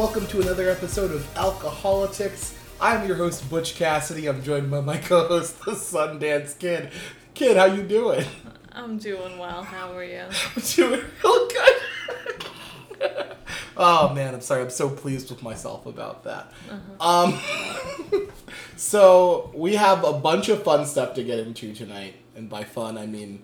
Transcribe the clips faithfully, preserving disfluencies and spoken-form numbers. welcome to another episode of Alcoholics. I'm your host, Butch Cassidy. I'm joined by my co-host, the Sundance Kid. Kid, how you doing? I'm doing well. How are you? I'm doing real good. Oh, man, I'm sorry. I'm so pleased with myself about that. Uh-huh. Um, so we have a bunch of fun stuff to get into tonight. And by fun, I mean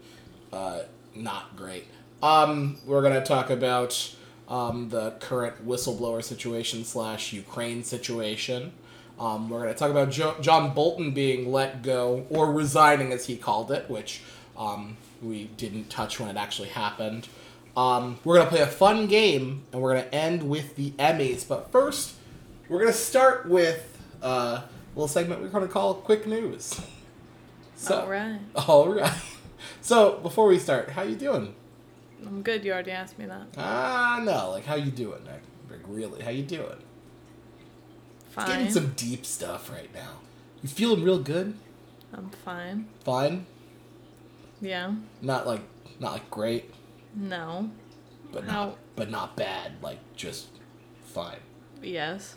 uh, not great. Um, we're going to talk about um, the current whistleblower situation slash Ukraine situation. Um, we're going to talk about jo- John Bolton being let go, or resigning as he called it, which um, we didn't touch when it actually happened. Um, we're going to play a fun game, and we're going to end with the Emmys. But first, we're going to start with uh, a little segment we're going to call Quick News. So, all right. All right. So, before we start, how you doing? I'm good. You already asked me that. Ah, no. Like, how you doing? Like, really, how you doing? Fine. It's getting some deep stuff right now. You feeling real good? I'm fine. Fine? Yeah. Not like, not like great? No. But how? not, but not bad. Like, just fine. Yes.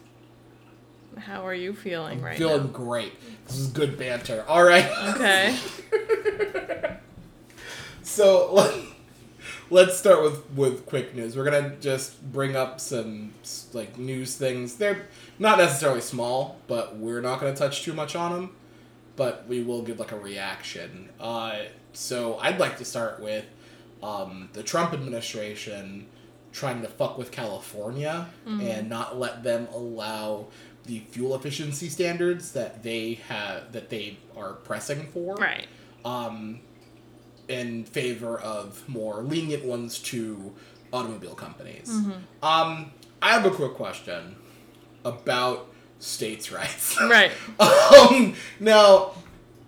How are you feeling I'm right feeling now? Feeling great. This is good banter. All right. Okay. So, like, let's start with, with quick news. We're going to just bring up some, like, news things. They're not necessarily small, but we're not going to touch too much on them. But we will give, like, a reaction. Uh, so I'd like to start with um, the Trump administration trying to fuck with California mm-hmm. and not let them allow the fuel efficiency standards that they have, that they are pressing for. Right. Um... in favor of more lenient ones to automobile companies. Mm-hmm. Um, I have a quick question about states' rights. Right. um, now,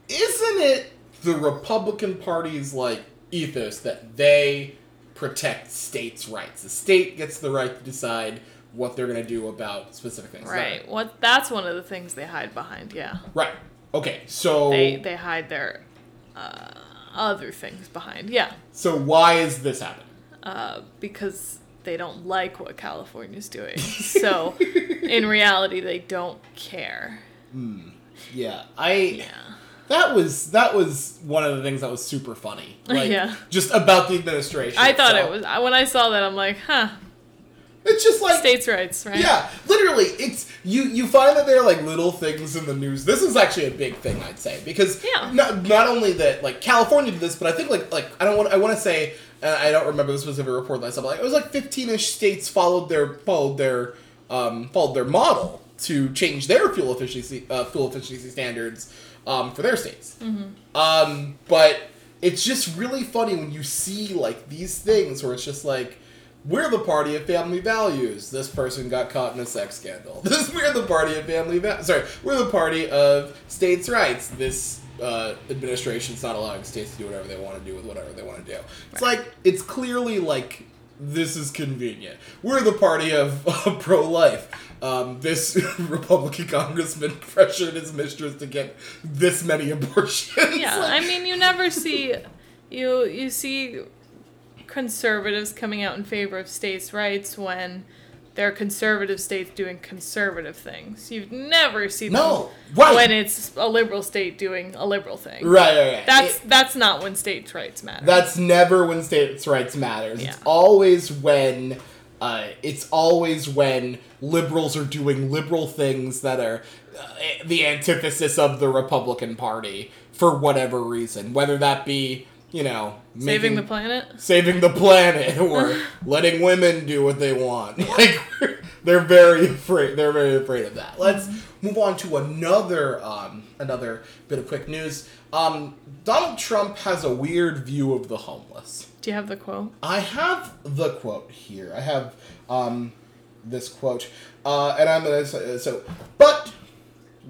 isn't it the Republican Party's, like, ethos that they protect states' rights? The state gets the right to decide what they're going to do about specific things. Right. That, what, that's one of the things they hide behind, yeah. Right. Okay, so... They, they hide their... Uh... other things behind, yeah. So why is this happening? Uh, because they don't like what California's doing. So, in reality, they don't care. Mm. Yeah, I... Yeah. That was, that was one of the things that was super funny. Like, yeah. Just about the administration. I thought so. It was... When I saw that, I'm like, huh. It's just like... States' rights, right? Yeah. Literally, it's... You, you find that there are, like, little things in the news. This is actually a big thing, I'd say. Because yeah. not, not only that, like, California did this, but I think, like, like I don't want... I want to say... Uh, I don't remember the specific report myself. Like, it was, like, fifteen-ish states followed their... Followed their... Um, followed their model to change their fuel efficiency... Uh, fuel efficiency standards um, for their states. Mm-hmm. Um, but it's just really funny when you see, like, these things where it's just, like... We're the party of family values. This person got caught in a sex scandal. This we're the party of family values. Sorry, we're the party of states' rights. This uh, administration's not allowing states to do whatever they want to do with whatever they want to do. It's right. Like, it's clearly like, this is convenient. We're the party of uh, pro-life. Um, this Republican congressman pressured his mistress to get this many abortions. Yeah, like, I mean, you never see... You, you see... conservatives coming out in favor of states' rights when they're conservative states doing conservative things. You've never seen no, them right. when it's a liberal state doing a liberal thing. Right, right, right. That's, it, that's not when states' rights matter. That's never when states' rights matters. Yeah. It's always when... Uh, it's always when liberals are doing liberal things that are uh, the antithesis of the Republican Party for whatever reason. Whether that be... You know, making, saving the planet, saving the planet, or letting women do what they want. Like, they're very afraid. They're very afraid of that. Let's move on to another um, another bit of quick news. Um, Donald Trump has a weird view of the homeless. Do you have the quote? I have the quote here. I have um, this quote, uh, and I'm gonna uh, so. But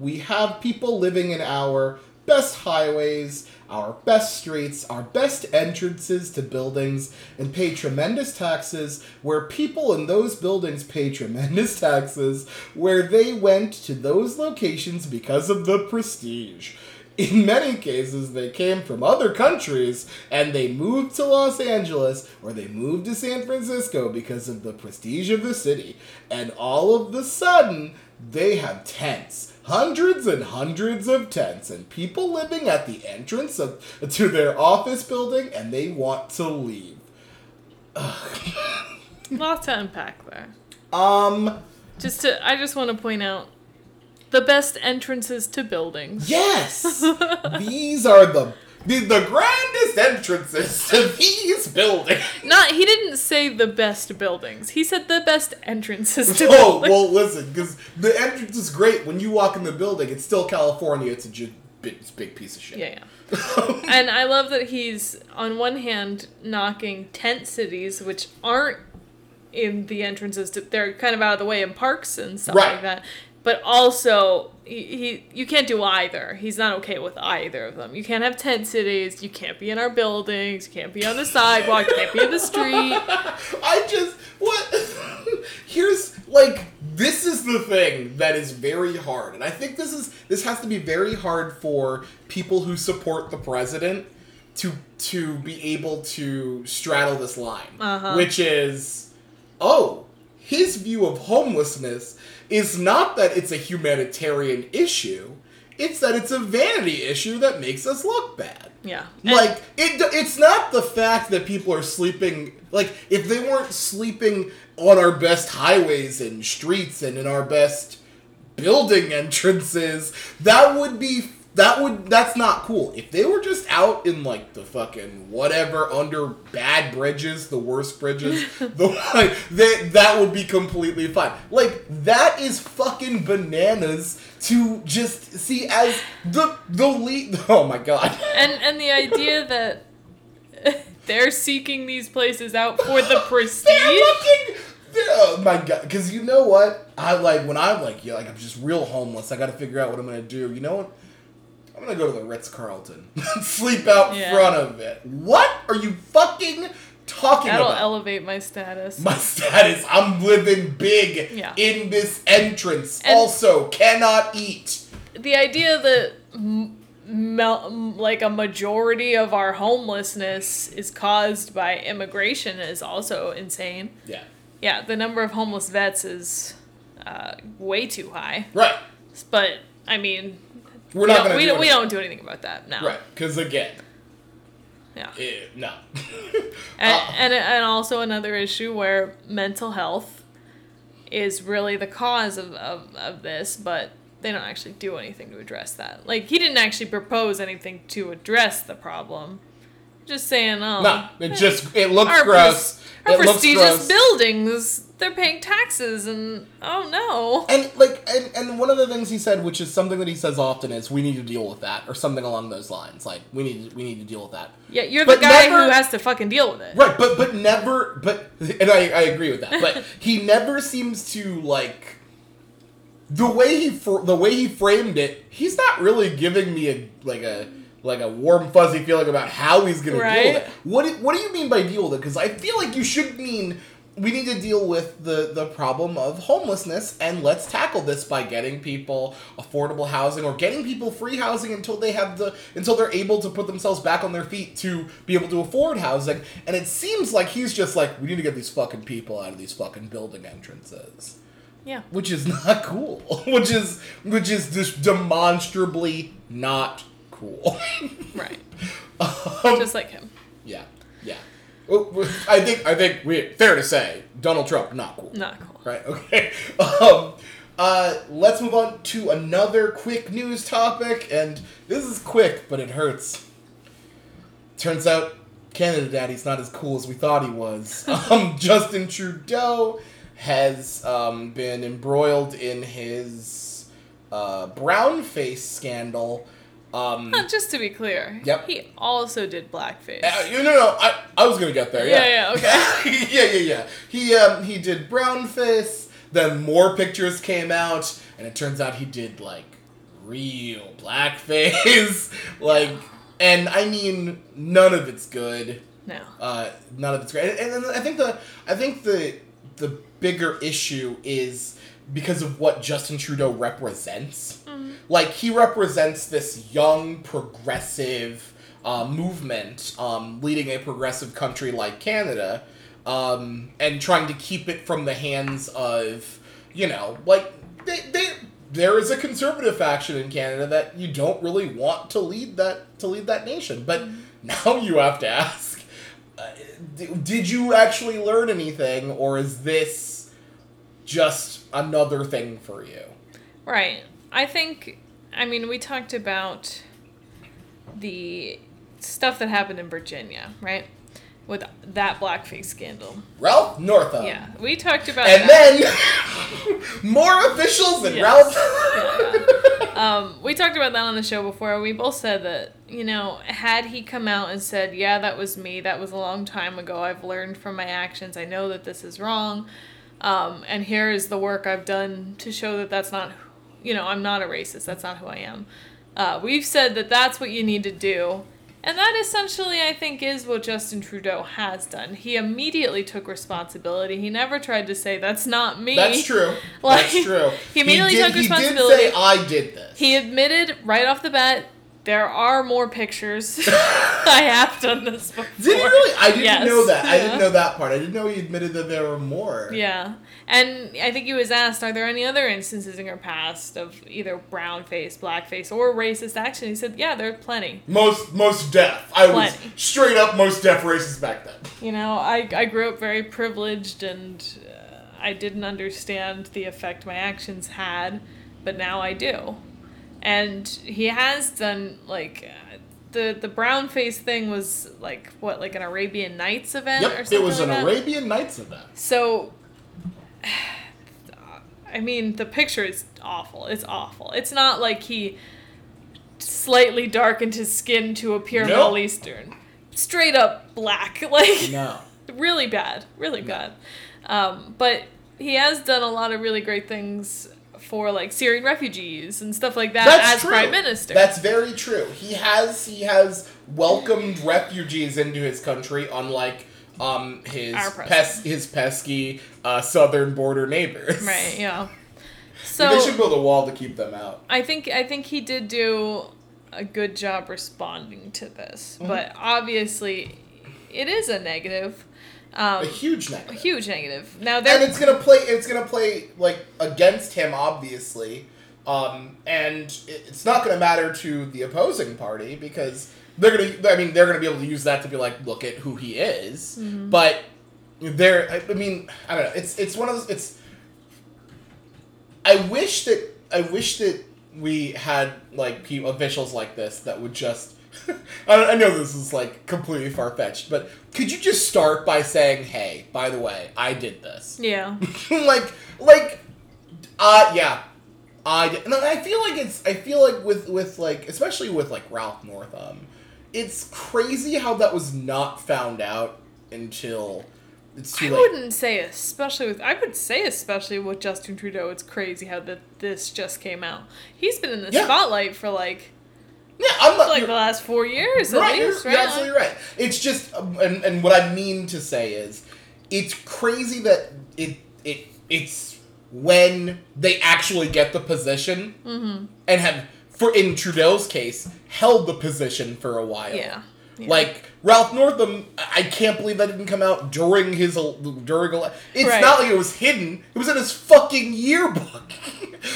we have people living in our best highways, our best streets, our best entrances to buildings, and pay tremendous taxes, where people in those buildings pay tremendous taxes, where they went to those locations because of the prestige. In many cases, they came from other countries and they moved to Los Angeles or they moved to San Francisco because of the prestige of the city. And all of the sudden, they have tents. Hundreds and hundreds of tents and people living at the entrance of, to their office building, and they want to leave. Lots to unpack there. Um, just to, I just want to point out the best entrances to buildings. Yes, these are the, the the grandest entrances to these buildings. Not he didn't say the best buildings. He said the best entrances to oh, buildings. Oh well, listen, because the entrance is great. When you walk in the building, it's still California. It's a ju- big, it's a big piece of shit. Yeah. yeah. And I love that he's, on one hand, knocking tent cities, which aren't in the entrances. To, they're kind of out of the way in parks and stuff right. like that. But also, he, he you can't do either. He's not okay with either of them. You can't have tent cities. You can't be in our buildings. You can't be on the sidewalk. You can't be in the street. I just... What? Here's, like... This is the thing that is very hard. And I think this is this has to be very hard for people who support the president to to be able to straddle this line. Uh-huh. Which is, oh, his view of homelessness is not that it's a humanitarian issue. It's that it's a vanity issue that makes us look bad. Yeah. And like, it. it's not the fact that people are sleeping... Like, if they weren't sleeping on our best highways and streets and in our best building entrances, that would be... That would that's not cool. If they were just out in like the fucking whatever under bad bridges, the worst bridges, the like they, that would be completely fine. Like that is fucking bananas to just see as the the lead. Oh my god. And and the idea that they're seeking these places out for the prestige. They're looking. Oh my god! Because you know what? I like when I'm like yeah, like I'm just real homeless. I got to figure out what I'm gonna do. You know what? I'm gonna go to the Ritz-Carlton and sleep out yeah. front of it. What are you fucking talking That'll about? That'll elevate my status. My status. I'm living big yeah. in this entrance. And also, cannot eat. The idea that m- m- like a majority of our homelessness is caused by immigration is also insane. Yeah. Yeah, the number of homeless vets is uh, way too high. Right. But, I mean... We're we not going to. We, do we don't do anything about that now. Right, because again, yeah, it, no. and, uh. and and also another issue where mental health is really the cause of, of, of this, but they don't actually do anything to address that. Like he didn't actually propose anything to address the problem. Just saying, oh, no, it just it looks our gross. Pres- our it prestigious looks gross. buildings. They're paying taxes and oh no. And like and, and one of the things he said, which is something that he says often, is we need to deal with that or something along those lines. Like we need we need to deal with that. Yeah, you're but the guy never, who has to fucking deal with it. Right, but but never but and I, I agree with that. But he never seems to like the way he fr- the way he framed it, he's not really giving me a like a like a warm fuzzy feeling about how he's going right? to deal with it. What what do you mean by deal with it? Cuz I feel like you should mean we need to deal with the, the problem of homelessness, and let's tackle this by getting people affordable housing or getting people free housing until they have the until they're able to put themselves back on their feet to be able to afford housing. And it seems like he's just like, we need to get these fucking people out of these fucking building entrances. Yeah, which is not cool. which is which is just demonstrably not cool. Right. Um, just like him. Yeah. Yeah. I think I think we fair to say Donald Trump not cool. Not cool. Right? Okay. Um, uh, let's move on to another quick news topic, and this is quick, but it hurts. Turns out Canada Daddy's not as cool as we thought he was. Um, Justin Trudeau has um, been embroiled in his uh, brownface scandal. Um, Not just to be clear. Yep. He also did blackface. Uh, no, no, no. I, I was gonna get there. Yeah, yeah, yeah okay. yeah, yeah, yeah. He um he did brownface. Then more pictures came out, and it turns out he did like real blackface. like, and I mean, none of it's good. No. Uh, none of it's great. And, and I think the I think the the bigger issue is because of what Justin Trudeau represents. Mm-hmm. Like, he represents this young, progressive uh, movement um, leading a progressive country like Canada, um, and trying to keep it from the hands of, you know, like, they, they, there is a conservative faction in Canada that you don't really want to lead that, to lead that nation. But now you have to ask, uh, did you actually learn anything, or is this just another thing for you? Right. I think, I mean, we talked about the stuff that happened in Virginia, right? With that blackface scandal. Ralph Northam. Yeah, we talked about and that. And then, more officials than yes. Ralph. yeah. um, we talked about that on the show before. We both said that, you know, had he come out and said, yeah, that was me, that was a long time ago, I've learned from my actions, I know that this is wrong, um, and here is the work I've done to show that that's not, you know, I'm not a racist, that's not who I am. Uh, we've said that that's what you need to do. And that essentially, I think, is what Justin Trudeau has done. He immediately took responsibility. He never tried to say, that's not me. That's true. Like, that's true. He immediately he did, took responsibility. He did say, I did this. He admitted right off the bat, there are more pictures. I have done this before. Did he really? I didn't yes. know that. Yeah. I didn't know that part. I didn't know he admitted that there were more. Yeah. And I think he was asked, are there any other instances in your past of either brown face, black face, or racist action? He said, yeah, there are plenty. Most most deaf. I plenty. was straight up most deaf racist back then. You know, I, I grew up very privileged, and uh, I didn't understand the effect my actions had, but now I do. And he has done, like, uh, the, the brown face thing was, like, what, like an Arabian Nights event yep, or something? It was like an that? Arabian Nights event. So, I mean, the picture is awful. It's awful. It's not like he slightly darkened his skin to appear nope. Middle Eastern. Straight up black. Like, no. Really bad. Really no. bad. Um, but he has done a lot of really great things for, like, Syrian refugees and stuff like that. That's as true. Prime Minister. That's very true. He has he has welcomed refugees into his country, unlike um his pes- his pesky uh, southern border neighbors. Right. Yeah. So they should build a wall to keep them out. I think I think he did do a good job responding to this, mm-hmm. but obviously it is a negative. Um, a huge negative. A huge negative. Now and it's gonna play. It's gonna play like against him, obviously, um, and it's not gonna matter to the opposing party because they're gonna. I mean, they're gonna be able to use that to be like, look at who he is. Mm-hmm. But they're. I, I mean, I don't know. It's it's one of those. It's. I wish that I wish that we had like people, officials like this that would just. I know this is, like, completely far-fetched, but could you just start by saying, hey, by the way, I did this? Yeah. like, like, uh, yeah, I did. And I feel like it's, I feel like with, with, like, especially with, like, Ralph Northam, it's crazy how that was not found out until it's too late. I wouldn't say especially with, I would say especially with Justin Trudeau, it's crazy how that this just came out. He's been in the yeah. spotlight for, like... Yeah, I'm not, like the last four years, right, at least, you're, right? You're absolutely right. It's just, um, and, and what I mean to say is, it's crazy that it it it's when they actually get the position mm-hmm. and have, for in Trudeau's case, held the position for a while. Yeah. yeah. Like Ralph Northam, I can't believe that didn't come out during his during. It's right. not like it was hidden. It was in his fucking yearbook.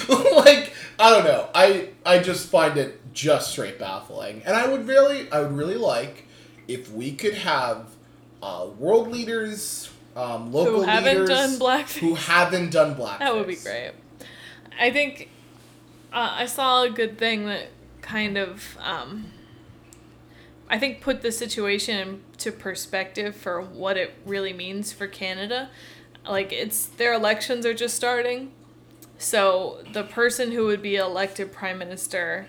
like I don't know. I I just find it. Just straight baffling. And I would really, I would really like if we could have uh, world leaders, um, local who haven't leaders done blackface. who haven't done blackface. That would be great. I think uh, I saw a good thing that kind of, um, I think, put the situation into perspective for what it really means for Canada. Like, it's their elections are just starting, so the person who would be elected prime minister.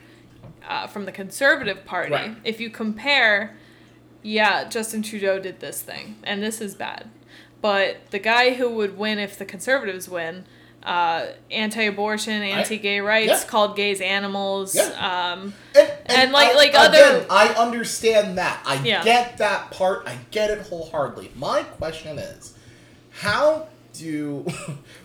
Uh, from the Conservative Party, right. If you compare, yeah, Justin Trudeau did this thing, and this is bad. But the guy who would win if the Conservatives win, uh, anti-abortion, anti-gay rights, yeah. called gays animals, yeah. um, and, and, and like, I, like other... Again, I understand that. I yeah. get that part. I get it wholeheartedly. My question is, how do...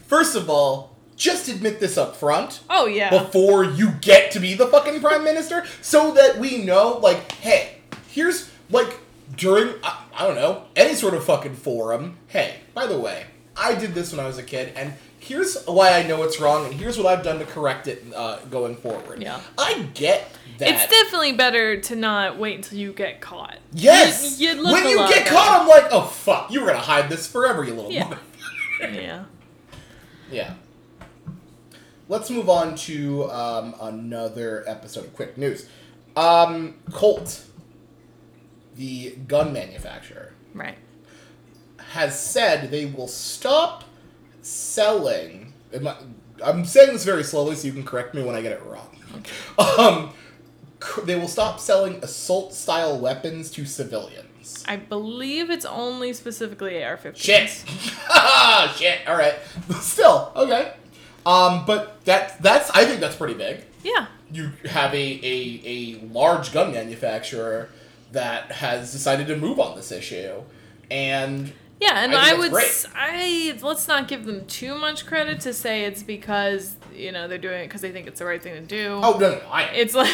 First of all, just admit this up front. Oh, yeah. Before you get to be the fucking prime minister, so that we know, like, hey, here's, like, during, I, I don't know, any sort of fucking forum, hey, by the way, I did this when I was a kid, and here's why I know it's wrong, and here's what I've done to correct it uh, going forward. Yeah. I get that. It's definitely better to not wait until you get caught. Yes! You, you look when you get caught, I'm like, oh, fuck, you were going to hide this forever, you little yeah. motherfucker. Yeah. Yeah. Let's move on to um, another episode of Quick News. Um, Colt, the gun manufacturer, right, has said they will stop selling. I'm saying this very slowly so you can correct me when I get it wrong. Okay. Um, they will stop selling assault-style weapons to civilians. I believe it's only specifically A R fifteens. Shit! Shit, all right. Still, okay. Um, but that that's I think that's pretty big. Yeah. You have a, a, a large gun manufacturer that has decided to move on this issue. And yeah, and I, I would s- I let's not give them too much credit to say it's because, you know, they're doing it because they think it's the right thing to do. Oh, no, no, I It's like,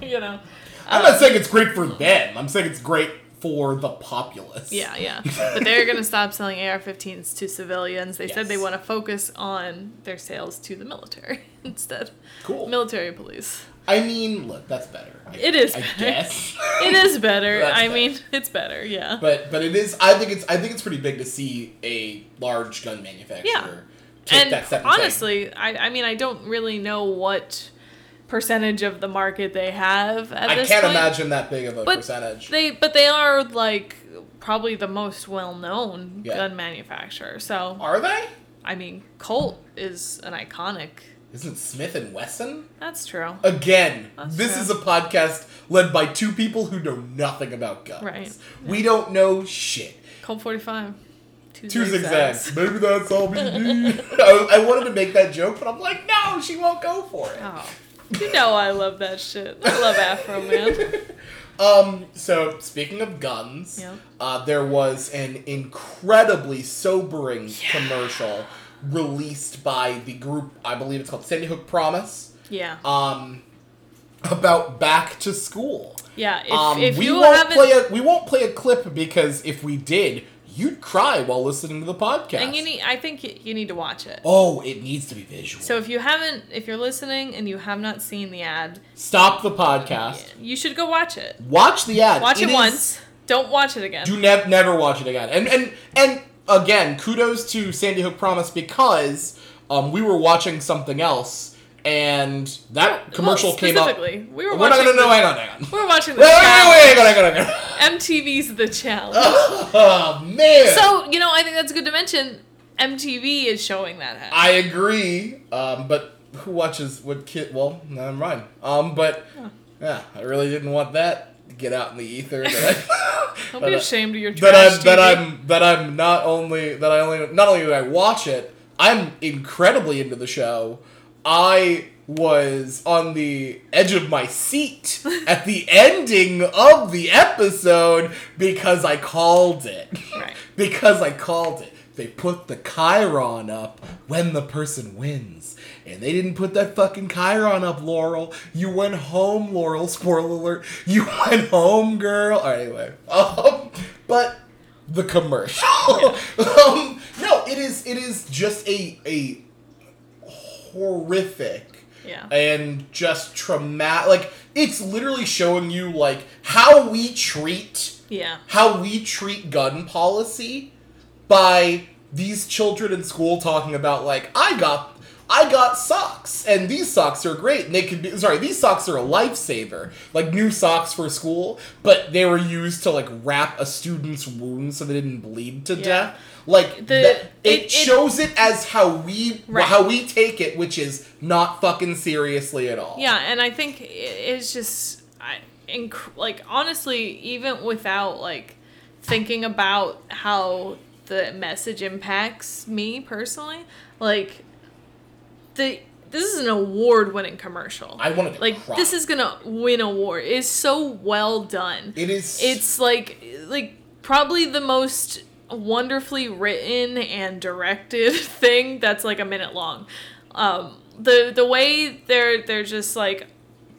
you know. I'm um, not saying it's great for them. I'm saying it's great for the populace. Yeah, yeah. But they're going to stop selling A R fifteens to civilians. They yes. said they want to focus on their sales to the military instead. Cool. Military and police. I mean, look, that's better. I, it is I better. Guess. It is better. I better. mean, it's better, yeah. But but it is I think it's I think it's pretty big to see a large gun manufacturer yeah. take and that step. Honestly, I I mean, I don't really know what percentage of the market they have at I this can't point. Imagine that big of a but percentage. They but they are like probably the most well known yeah. gun manufacturer. So are they? I mean, Colt is an iconic. Isn't Smith and Wesson? That's true. Again, That's this true. Is a podcast led by two people who know nothing about guns. Right. We yeah. don't know shit. Colt forty-five. Two, two zigzags. zigzags. Maybe that's all we need. I, I wanted to make that joke, but I'm like, no, she won't go for it. Oh. You know I love that shit. I love Afro Man. um, so, speaking of guns, yeah. uh, there was an incredibly sobering yeah. commercial released by the group, I believe it's called Sandy Hook Promise. Yeah. Um, about back to school. Yeah, if, um, if we you won't haven't... Play a, we won't play a clip because if we did, you'd cry while listening to the podcast. And you need, I think you need to watch it. Oh, it needs to be visual. So if you haven't, if you're listening and you have not seen the ad, stop the podcast. You should go watch it. Watch the ad. Watch it, it is, once. Don't watch it again. Do never, never watch it again. And and and again, kudos to Sandy Hook Promise because um, we were watching something else and that commercial well, came up. Specifically, we were. We're watching not gonna know. Hang on, hang on. We're watching the. Wait, wait, wait, wait, hang on, hang on. M T V's The Challenge. Oh, man. So, you know, I think that's good to mention. M T V is showing that ad. I agree. Um, but who watches what kid? Well, never mind. Um, but, huh. yeah, I really didn't want that to get out in the ether. That I, Don't that be ashamed I, of your trash that I'm, T V. That I'm, that I'm not only, that I only, not only do I watch it, I'm incredibly into the show. I was on the edge of my seat at the ending of the episode because I called it. Right. Because I called it. They put the Chiron up when the person wins. And they didn't put that fucking Chiron up, Laurel. You went home, Laurel. Spoiler alert. You went home, girl. All right, anyway. Um, but the commercial. Yeah. um, no, it is it is just a a horrific Yeah. and just traumatic. Like, it's literally showing you, like, how we treat, yeah, how we treat gun policy by these children in school talking about, like, I got, I got socks, and these socks are great, and they could be, sorry, these socks are a lifesaver, like, new socks for school, but they were used to, like, wrap a student's wound so they didn't bleed to yeah. death. Like, the, the, it, it shows it, it as how we right. how we take it, which is not fucking seriously at all. Yeah, and I think it's just, I, inc- like, honestly, even without, like, thinking about how the message impacts me personally, like, the this is an award-winning commercial. I wanted to Like, cry. This is gonna win an award. It's so well done. It is. It's, like like, probably the most wonderfully written and directed thing that's like a minute long. Um, the the way they're they're just like,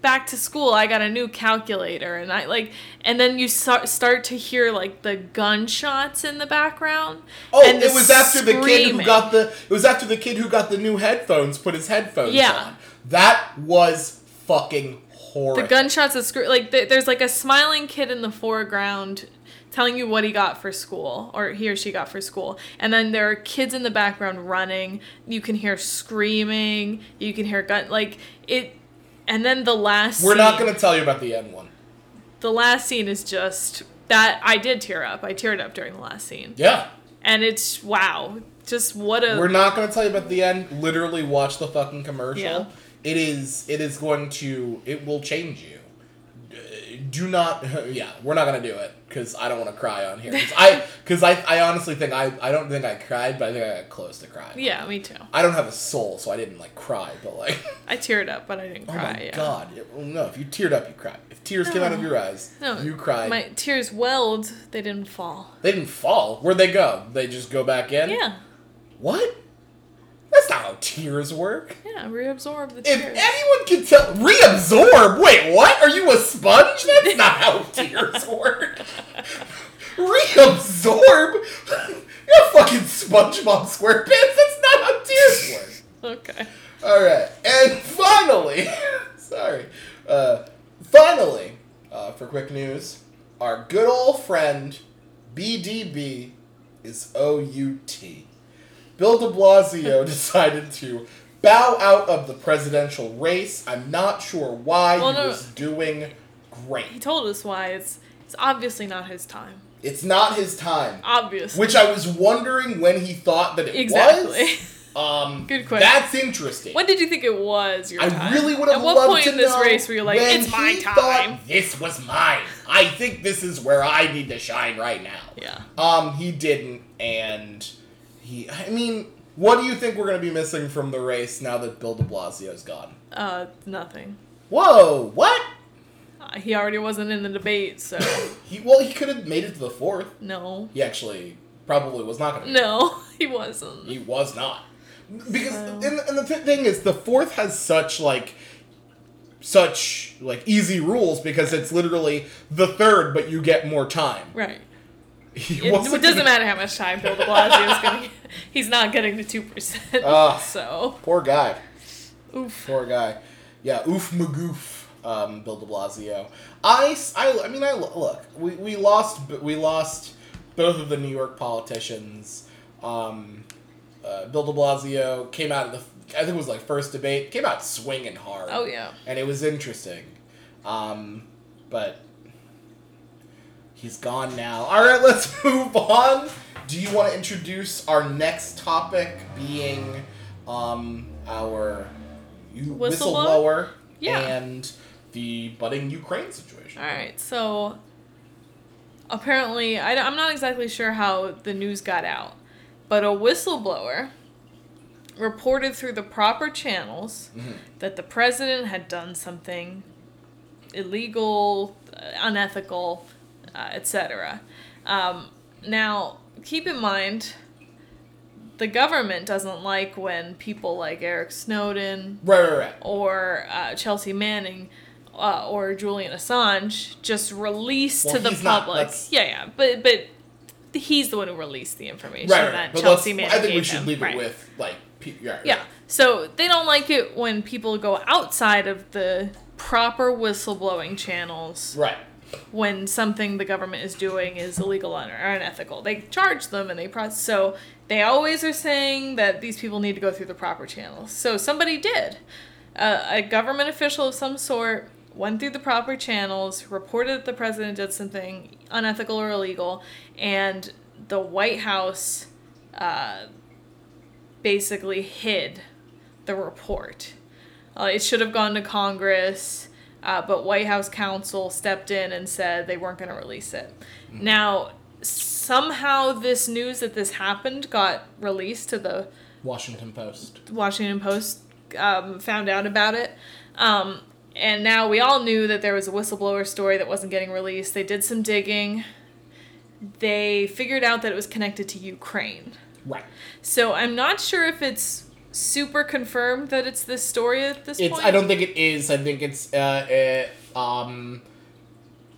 back to school, I got a new calculator, and I like, and then you so- start to hear like the gunshots in the background. Oh, and it was after screaming. the kid who got the it was after the kid who got the new headphones put his headphones yeah. on. That was fucking horrible. The gunshots are screw like th- there's like a smiling kid in the foreground telling you what he got for school, or he or she got for school. And then there are kids in the background running. You can hear screaming. You can hear gun like it. And then the last. We're scene, not going to tell you about the end one. The last scene is just that I did tear up. I teared up during the last scene. Yeah. And it's wow, just what a. We're not going to tell you about the end. Literally, watch the fucking commercial. Yeah. It is. It is going to. It will change you. Do not, yeah, we're not going to do it, because I don't want to cry on here. Because I, cause I, I honestly think, I, I don't think I cried, but I think I got close to crying. Yeah, me too. I don't have a soul, so I didn't, like, cry, but, like... I teared up, but I didn't oh cry, my yeah. God. Well, no, if you teared up, you cried. If tears no. came out of your eyes, no, you cried. My tears welled, they didn't fall. They didn't fall? Where'd they go? They just go back in? Yeah. What? That's not how tears work. Yeah, reabsorb the tears. If anyone can tell... Reabsorb? Wait, what? Are you a sponge? That's not how tears work. Reabsorb? You're a fucking SpongeBob SquarePants. That's not how tears work. Okay. All right. And finally... Sorry. Uh, finally, uh, for quick news, our good old friend B D B is O U T. Bill de Blasio decided to bow out of the presidential race. I'm not sure why. Well, he no, was doing great. He told us why. It's it's obviously not his time. It's not his time. Obviously. Which I was wondering when he thought that it exactly. was. Exactly. Um, Good question. That's interesting. When did you think it was your I time? I really would have loved to know. At what point in this race were you like, it's my time? Thought, this was mine. I think this is where I need to shine right now. Yeah. Um, he didn't, and... He, I mean, what do you think we're going to be missing from the race now that Bill de Blasio's gone? Uh, nothing. Whoa, what? Uh, he already wasn't in the debate, so... he Well, he could have made it to the fourth. No. He actually probably was not going to No, he wasn't. He was not. Because, so. and, and the thing is, the fourth has such, like... Such, like, easy rules, because it's literally the third, but you get more time. Right. It, it doesn't matter how much time Bill de Blasio is going to get. He's not getting to two percent. Uh, so. Poor guy. Oof. Poor guy. Yeah, oof magoof, um, Bill de Blasio. I, I, I mean, I look, we, we lost we lost both of the New York politicians. Um, uh, Bill de Blasio came out of the, I think it was like first debate, came out swinging hard. Oh, yeah. And it was interesting. Um, but... He's gone now. All right, let's move on. Do you want to introduce our next topic, being um, our whistleblower, whistleblower? Yeah. and the budding Ukraine situation? All right, so apparently, I, I'm not exactly sure how the news got out, but a whistleblower reported through the proper channels mm-hmm. that the president had done something illegal, unethical, Uh, et cetera. Um, now, keep in mind, the government doesn't like when people like Eric Snowden right, right, right. or uh, Chelsea Manning uh, or Julian Assange just release well, to the public. Not, yeah, yeah, but but he's the one who released the information right, right, that right. Chelsea Manning I think gave we should him. leave it right. with like pe- yeah, right, yeah. Right. So they don't like it when people go outside of the proper whistleblowing channels. Right. When something the government is doing is illegal or unethical. They charge them and they process. So they always are saying that these people need to go through the proper channels. So somebody did. Uh, a government official of some sort went through the proper channels, reported that the president did something unethical or illegal, and the White House uh, basically hid the report. Uh, it should have gone to Congress... Uh, but White House counsel stepped in and said they weren't going to release it. Mm. Now, somehow this news that this happened got released to the... Washington Post. Washington Post um, found out about it. Um, and now we all knew that there was a whistleblower story that wasn't getting released. They did some digging. They figured out that it was connected to Ukraine. Right. So I'm not sure if it's super confirmed that it's this story at this it's, point? I don't think it is. I think it's uh, it, um,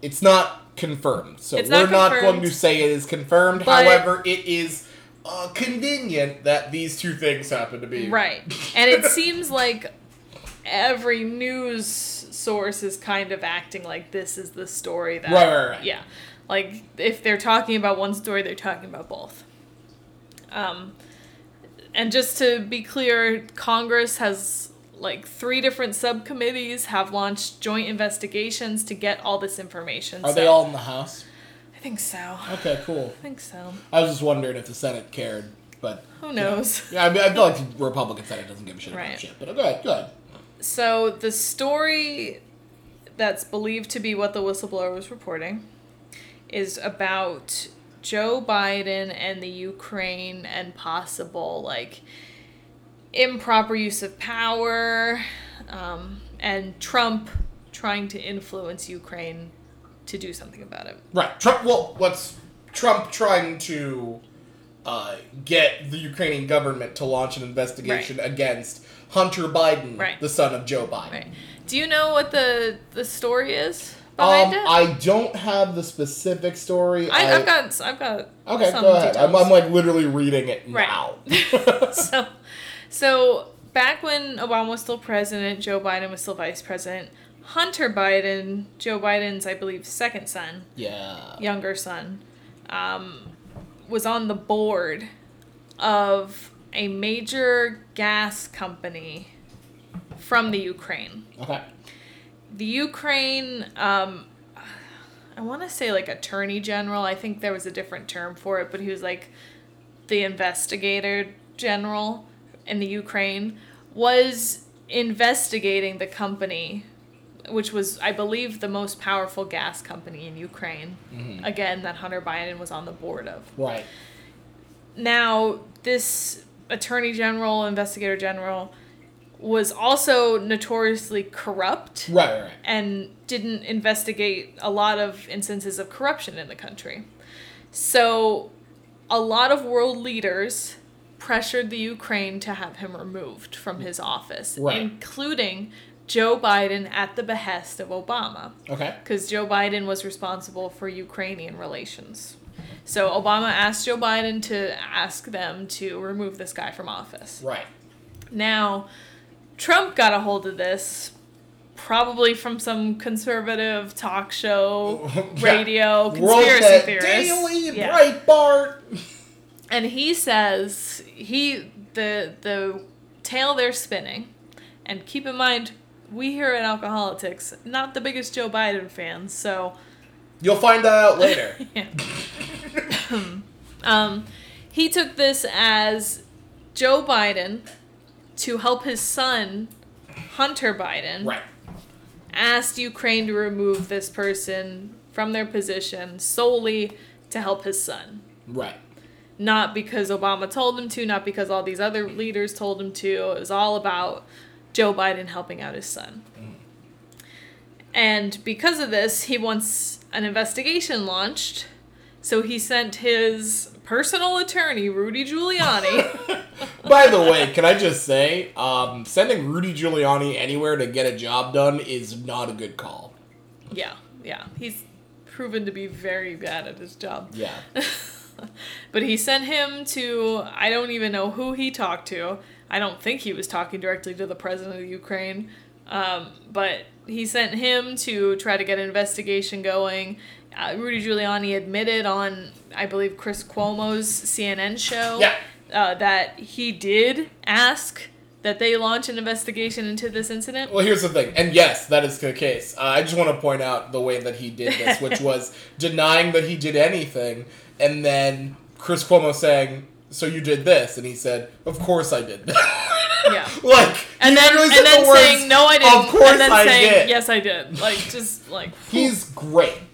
it's not confirmed. So it's we're not, not going to say it is confirmed. But however, it is uh, convenient that these two things happen to be right. And it seems like every news source is kind of acting like this is the story that right, right, right. yeah. Like, if they're talking about one story, they're talking about both. Um, and just to be clear, Congress has, like, three different subcommittees have launched joint investigations to get all this information. Are so, they all in the House? I think so. Okay, cool. I think so. I was just wondering if the Senate cared, but... Who knows? You know. Yeah, I mean, I feel like the Republican Senate doesn't give a shit right. about shit, but go ahead, go ahead. So, the story that's believed to be what the whistleblower was reporting... is about Joe Biden and the Ukraine and possible, like, improper use of power, um, and Trump trying to influence Ukraine to do something about it. Right. Trump, well, what's Trump trying to uh, get the Ukrainian government to launch an investigation right. against Hunter Biden, right. the son of Joe Biden. Right. Do you know what the, the story is? Um, I don't have the specific story. I, I, I've got, I've got. Okay, some go ahead. I'm, I'm like literally reading it right. now. so, so back when Obama was still president, Joe Biden was still vice president. Hunter Biden, Joe Biden's, I believe, second son, yeah, younger son, um, was on the board of a major gas company from the Ukraine. Okay. The Ukraine, um, I want to say like attorney general. I think there was a different term for it, but he was like the investigator general in the Ukraine, was investigating the company, which was, I believe, the most powerful gas company in Ukraine. Mm-hmm. Again, that Hunter Biden was on the board of. Right. Now, this attorney general, investigator general... was also notoriously corrupt right, right. and didn't investigate a lot of instances of corruption in the country. So a lot of world leaders pressured the Ukraine to have him removed from his office, right. including Joe Biden at the behest of Obama. Okay. Because Joe Biden was responsible for Ukrainian relations. So Obama asked Joe Biden to ask them to remove this guy from office. Right. Now... Trump got a hold of this, probably from some conservative talk show, radio, yeah. conspiracy theorist. Daily, yeah. Breitbart. And he says, he the the tale they're spinning, and keep in mind, we here at Alcoholics, not the biggest Joe Biden fans, so... You'll find that out later. um, he took this as Joe Biden... to help his son, Hunter Biden, right. asked Ukraine to remove this person from their position solely to help his son. Right. Not because Obama told him to, not because all these other leaders told him to. It was all about Joe Biden helping out his son. Mm. And because of this, he wants an investigation launched. So he sent his... personal attorney, Rudy Giuliani. By the way, can I just say, um, sending Rudy Giuliani anywhere to get a job done is not a good call. Yeah, yeah. He's proven to be very bad at his job. Yeah. But he sent him to, I don't even know who he talked to. I don't think he was talking directly to the president of Ukraine. Um, but he sent him to try to get an investigation going. Uh, Rudy Giuliani admitted on, I believe, Chris Cuomo's C N N show yeah. uh, that he did ask that they launch an investigation into this incident. Well, here's the thing. And yes, that is the case. Uh, I just want to point out the way that he did this, which was denying that he did anything. And then Chris Cuomo saying, so you did this. And he said, of course I did that. Yeah. Like, and then, and the then words, saying, no, I didn't. Of course and then I saying, did. Yes, I did. Like, just like. He's great.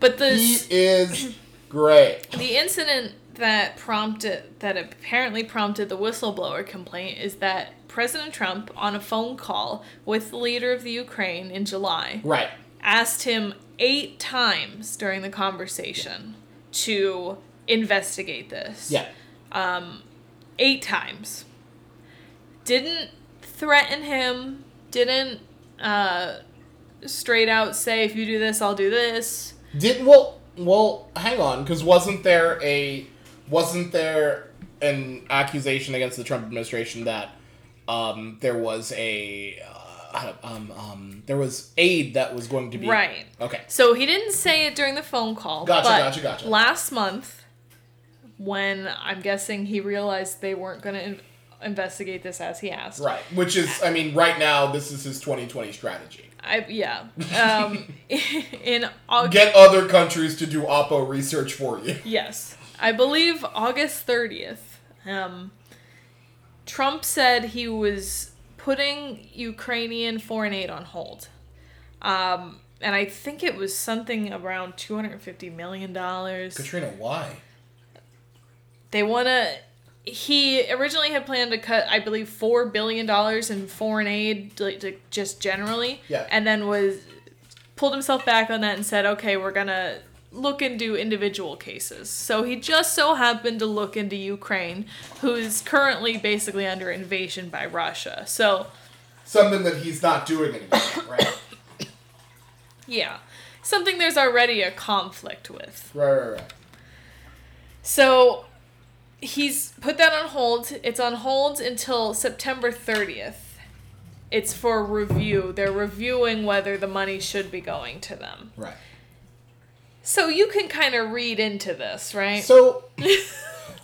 But the, he is great. The incident that prompted, that apparently prompted the whistleblower complaint is that President Trump, on a phone call with the leader of the Ukraine in July, right. asked him eight times during the conversation yeah. to investigate this. Yeah. Um, eight times. didn't threaten him, didn't uh, straight out say, if you do this, I'll do this. Did, well, well, hang on, because wasn't there a, wasn't there an accusation against the Trump administration that um, there was a, uh, um, um, there was aid that was going to be... Right. Okay. So he didn't say it during the phone call. Gotcha, but gotcha, gotcha. Last month, when I'm guessing he realized they weren't going to in- investigate this as he asked. Right. Which is, I mean, right now, this is his twenty twenty strategy. I, yeah. Um, in August, get other countries to do Oppo research for you. Yes. I believe August thirtieth, um, Trump said he was putting Ukrainian foreign aid on hold. Um, and I think it was something around two hundred fifty million dollars. Katrina, why? They want to... He originally had planned to cut, I believe, four billion dollars in foreign aid, to, to just generally. Yeah. And then was pulled himself back on that and said, okay, we're going to look into individual cases. So he just so happened to look into Ukraine, who is currently basically under invasion by Russia. So something that he's not doing anymore, right? Yeah. Something there's already a conflict with. Right, right, right. So... He's put that on hold. It's on hold until September thirtieth. It's for review. They're reviewing whether the money should be going to them. Right. So you can kind of read into this, right? So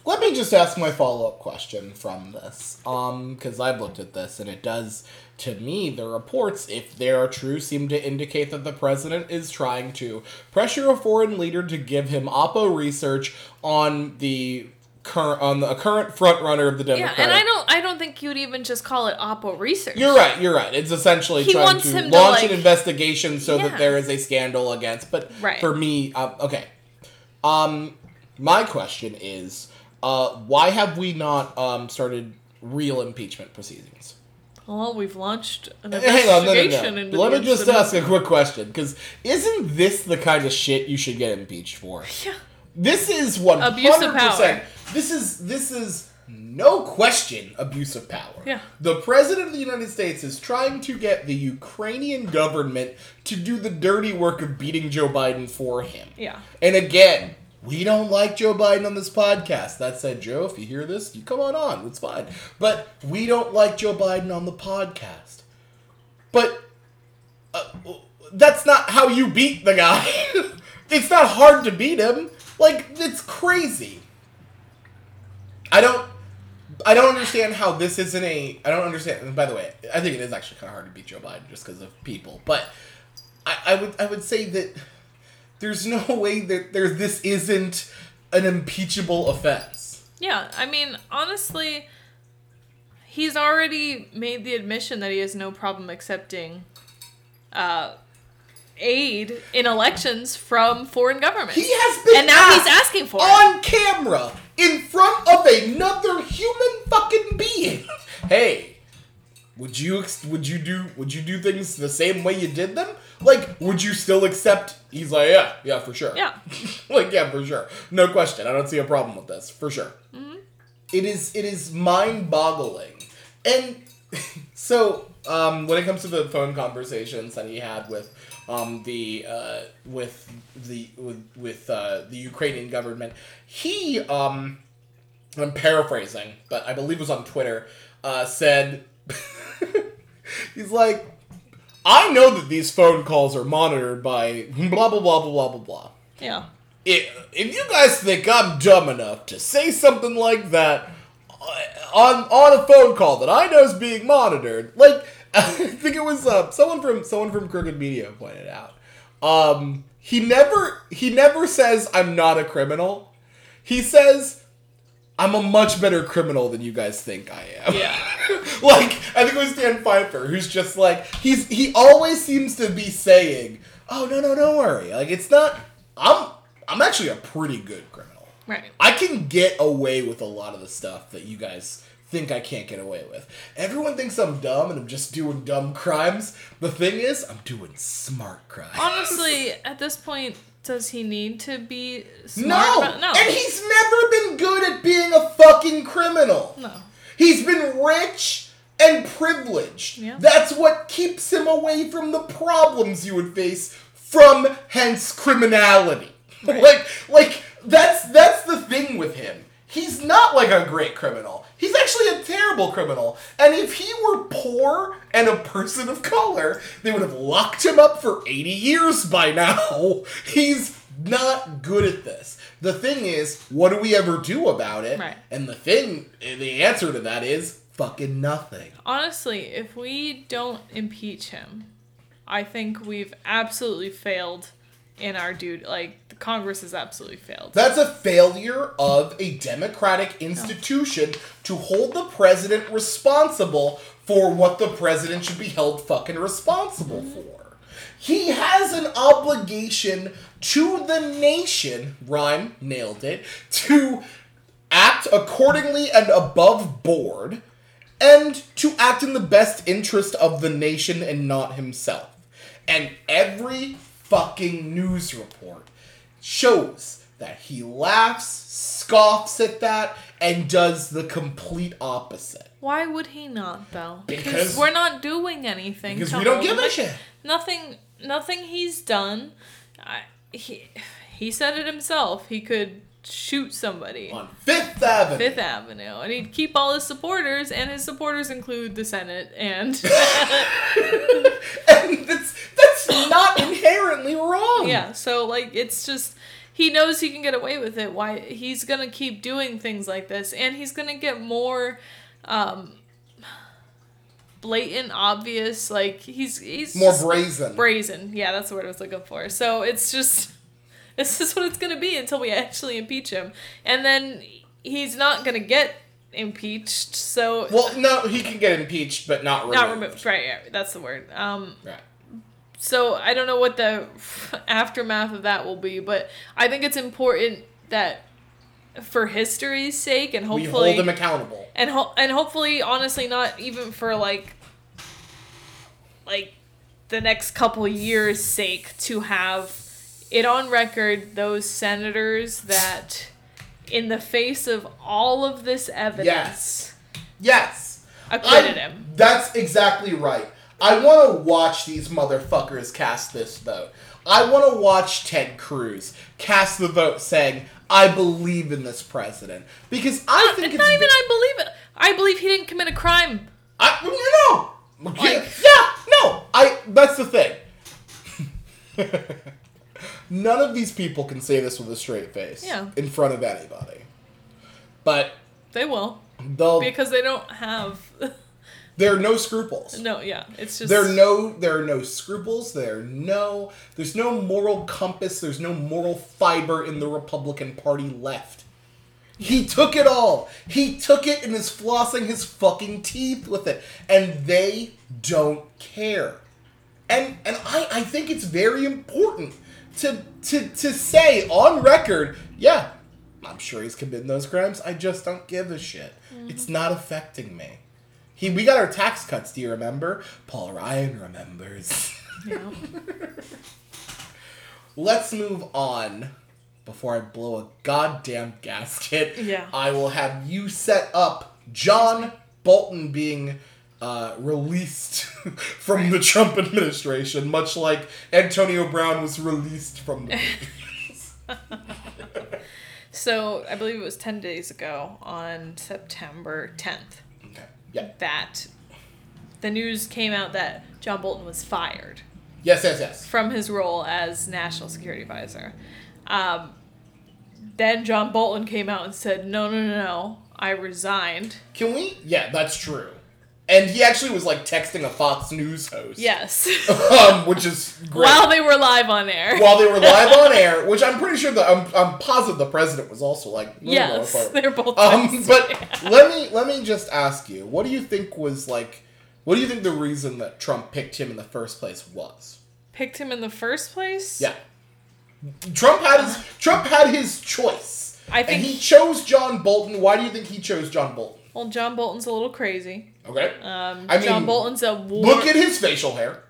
let me just ask my follow-up question from this. Um, because I've looked at this, and it does, to me, the reports, if they are true, seem to indicate that the president is trying to pressure a foreign leader to give him Oppo research on the... Current, on the, a current front runner of the Democratic. Yeah, and I don't, I don't think you'd even just call it Oppo research. You're right, you're right. It's essentially he trying to launch to like, an investigation so yeah. that there is a scandal against. But right. for me, uh, okay. Um, my question is, uh, why have we not um started real impeachment proceedings? Well, we've launched an investigation. Hang on, no, no, no. Into Let the me just ask a quick question, because isn't this the kind of shit you should get impeached for? Yeah. This is one hundred percent abuse of power. This is this is no question abuse of power. Yeah. The president of the United States is trying to get the Ukrainian government to do the dirty work of beating Joe Biden for him. Yeah. And again, we don't like Joe Biden on this podcast. That said, Joe, if you hear this, you come on on. It's fine. But we don't like Joe Biden on the podcast. But uh, that's not how you beat the guy. It's not hard to beat him. Like, it's crazy. I don't, I don't understand how this isn't a, I don't understand, and by the way, I think it is actually kind of hard to beat Joe Biden just because of people, but I, I would, I would say that there's no way that there's, this isn't an impeachable offense. Yeah, I mean, honestly, he's already made the admission that he has no problem accepting, uh... aid in elections from foreign governments. He has been, and now he's asking for it on camera in front of another human fucking being. Hey, would you would you do would you do things the same way you did them? Like, would you still accept? He's like, yeah, yeah, for sure. Yeah, like yeah, for sure. No question. I don't see a problem with this for sure. Mm-hmm. It is it is mind-boggling, and so um, when it comes to the phone conversations that he had with. Um, the uh, with the with, with uh, the Ukrainian government, he um, I'm paraphrasing, but I believe it was on Twitter, uh, said he's like, I know that these phone calls are monitored by blah blah blah blah blah blah blah. Yeah. If, if you guys think I'm dumb enough to say something like that on on a phone call that I know is being monitored, like. I think it was uh, someone from someone from Crooked Media pointed out. Um, he never he never says I'm not a criminal. He says I'm a much better criminal than you guys think I am. Yeah. Like I think it was Dan Pfeiffer who's just like he's he always seems to be saying, "Oh no no don't worry." Like it's not I'm I'm actually a pretty good criminal. Right. I can get away with a lot of the stuff that you guys think I can't get away with. Everyone thinks I'm dumb and I'm just doing dumb crimes. The thing is, I'm doing smart crimes. Honestly, at this point, does he need to be smart? No! About, no. And he's never been good at being a fucking criminal. No. He's been rich and privileged. Yeah. That's what keeps him away from the problems you would face from, hence, criminality. Right. Like, like that's that's the thing with him. He's not like a great criminal. He's actually a terrible criminal. And if he were poor and a person of color, they would have locked him up for eighty years by now. He's not good at this. The thing is, what do we ever do about it? Right. And the thing, the answer to that is fucking nothing. Honestly, if we don't impeach him, I think we've absolutely failed in our duty. Like, the Congress has absolutely failed. That's a failure of a democratic institution no. to hold the president responsible for what the president should be held fucking responsible for. He has an obligation to the nation, Ryan nailed it, to act accordingly and above board, and to act in the best interest of the nation and not himself. And every fucking news report shows that he laughs, scoffs at that, and does the complete opposite. Why would he not, though? Because, because we're not doing anything. Because we don't give a shit. Nothing, nothing he's done. I, he, he said it himself. He could shoot somebody. On Fifth Avenue. Fifth Avenue. And he'd keep all his supporters, and his supporters include the Senate and... and that's, that's not inherently wrong. Yeah, so, like, it's just... He knows he can get away with it. Why? He's going to keep doing things like this, and he's going to get more... Um, blatant, obvious, like he's he's more brazen. Brazen, yeah, that's the word I was looking for. So it's just this is what it's gonna be until we actually impeach him, and then he's not gonna get impeached. So well, no, he can get impeached, but not removed. Not removed, right? Yeah, that's the word. Um, right. So I don't know what the aftermath of that will be, but I think it's important that. For history's sake, and hopefully we hold them accountable, and ho- and hopefully, honestly, not even for like, like, the next couple years' sake, to have it on record those senators that, in the face of all of this evidence, yes, yes, acquitted I, him. That's exactly right. I want to watch these motherfuckers cast this vote. I want to watch Ted Cruz cast the vote, saying. I believe in this president. Because I no, think it's... Not even big... I believe it. I believe he didn't commit a crime. I, no. Like... Yeah, no. I. That's the thing. None of these people can say this with a straight face. Yeah. In front of anybody. But... They will. They'll... Because they don't have... There are no scruples. No, yeah, it's just there are no there are no scruples. There are no there's no moral compass. There's no moral fiber in the Republican Party left. He took it all. He took it and is flossing his fucking teeth with it, and they don't care. And and I, I think it's very important to to to say on record, yeah, I'm sure he's committing those crimes. I just don't give a shit. Mm-hmm. It's not affecting me. He, we got our tax cuts, do you remember? Paul Ryan remembers. Yeah. Let's move on before I blow a goddamn gasket. Yeah. I will have you set up John Bolton being uh, released from the Trump administration, much like Antonio Brown was released from the... So, I believe it was ten days ago on September tenth. Yep. That the news came out that John Bolton was fired. Yes, yes, yes. From his role as National Security Advisor. Um, then John Bolton came out and said, no, no, no, no, I resigned. Can we? Yeah, that's true. And he actually was, like, texting a Fox News host. Yes. um, which is great. While they were live on air. While they were live on air, which I'm pretty sure, the, I'm, I'm positive the president was also, like... Yes, they're both... Um, but yeah. let me let me just ask you, what do you think was, like... What do you think the reason that Trump picked him in the first place was? Picked him in the first place? Yeah. Trump had his, Trump had his choice. I think... And he chose John Bolton. Why do you think he chose John Bolton? Well, John Bolton's a little crazy. Okay. Um, I mean, John Bolton's a war- look at his facial hair.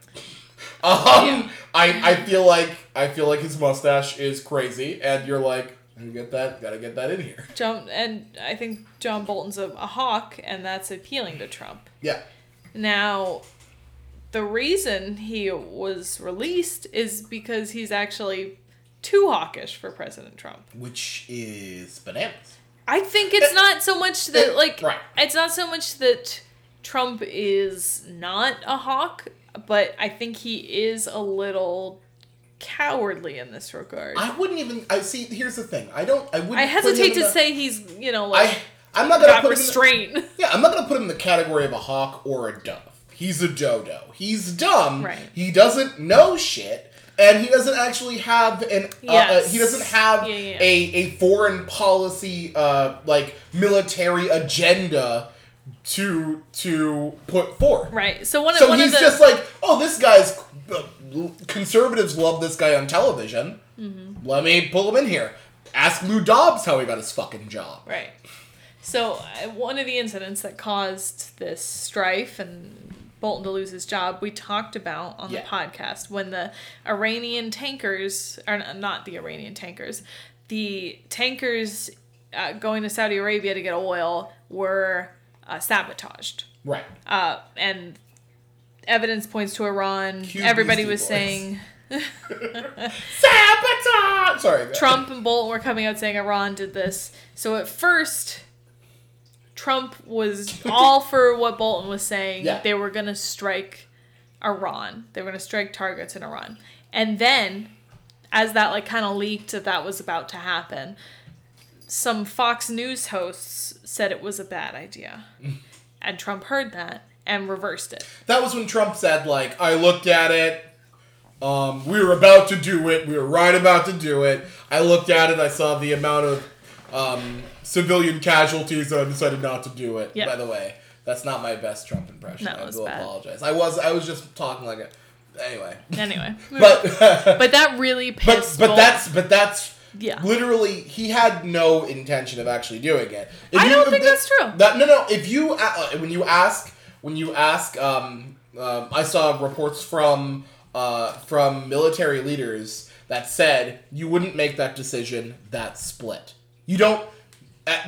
Um, yeah. I, I feel like I feel like his mustache is crazy, and you're like, you get that, gotta get that in here. John, and I think John Bolton's a, a hawk, and that's appealing to Trump. Yeah. Now, the reason he was released is because he's actually too hawkish for President Trump. Which is bananas. I think it's not so much that, like, right. it's not so much that Trump is not a hawk, but I think he is a little cowardly in this regard. I wouldn't even, I see, here's the thing. I don't, I wouldn't. I hesitate to the, say he's, you know, like, I, I'm not gonna put restraint. Him the, yeah, I'm not going to put him in the category of a hawk or a dove. He's a dodo. He's dumb. Right. He doesn't know shit. And he doesn't actually have an yes. uh, uh, he doesn't have yeah, yeah. a a foreign policy uh, like military agenda to to put forth. Right. So one. So one he's of the... just like, oh, this guy's uh, conservatives love this guy on television. Mm-hmm. Let me pull him in here. Ask Lou Dobbs how he got his fucking job. Right. So uh, one of the incidents that caused this strife and Bolton to lose his job, we talked about on yeah. the podcast when the Iranian tankers, or not the Iranian tankers, the tankers uh, going to Saudi Arabia to get oil were uh, sabotaged. Right. Uh, and evidence points to Iran. Cute Everybody was boys. saying... Sabotage! Sorry. Man. Trump and Bolton were coming out saying Iran did this. So at first... Trump was all for what Bolton was saying. Yeah. They were going to strike Iran. They were going to strike targets in Iran. And then, as that like kind of leaked that that was about to happen, some Fox News hosts said it was a bad idea. And Trump heard that and reversed it. That was when Trump said, like, I looked at it. Um, we were about to do it. We were right about to do it. I looked at it. I saw the amount of... Um, civilian casualties, and I decided not to do it. Yep. By the way, that's not my best Trump impression. No, I will bad. apologize. I was I was just talking like it. Anyway. Anyway. but but that really pissed. But but Bolton. that's but that's yeah. Literally, he had no intention of actually doing it. If I you, don't think that, that's true. That, no, no. If you uh, when you ask when you ask, um, um, I saw reports from uh, from military leaders that said you wouldn't make that decision. That split. You don't.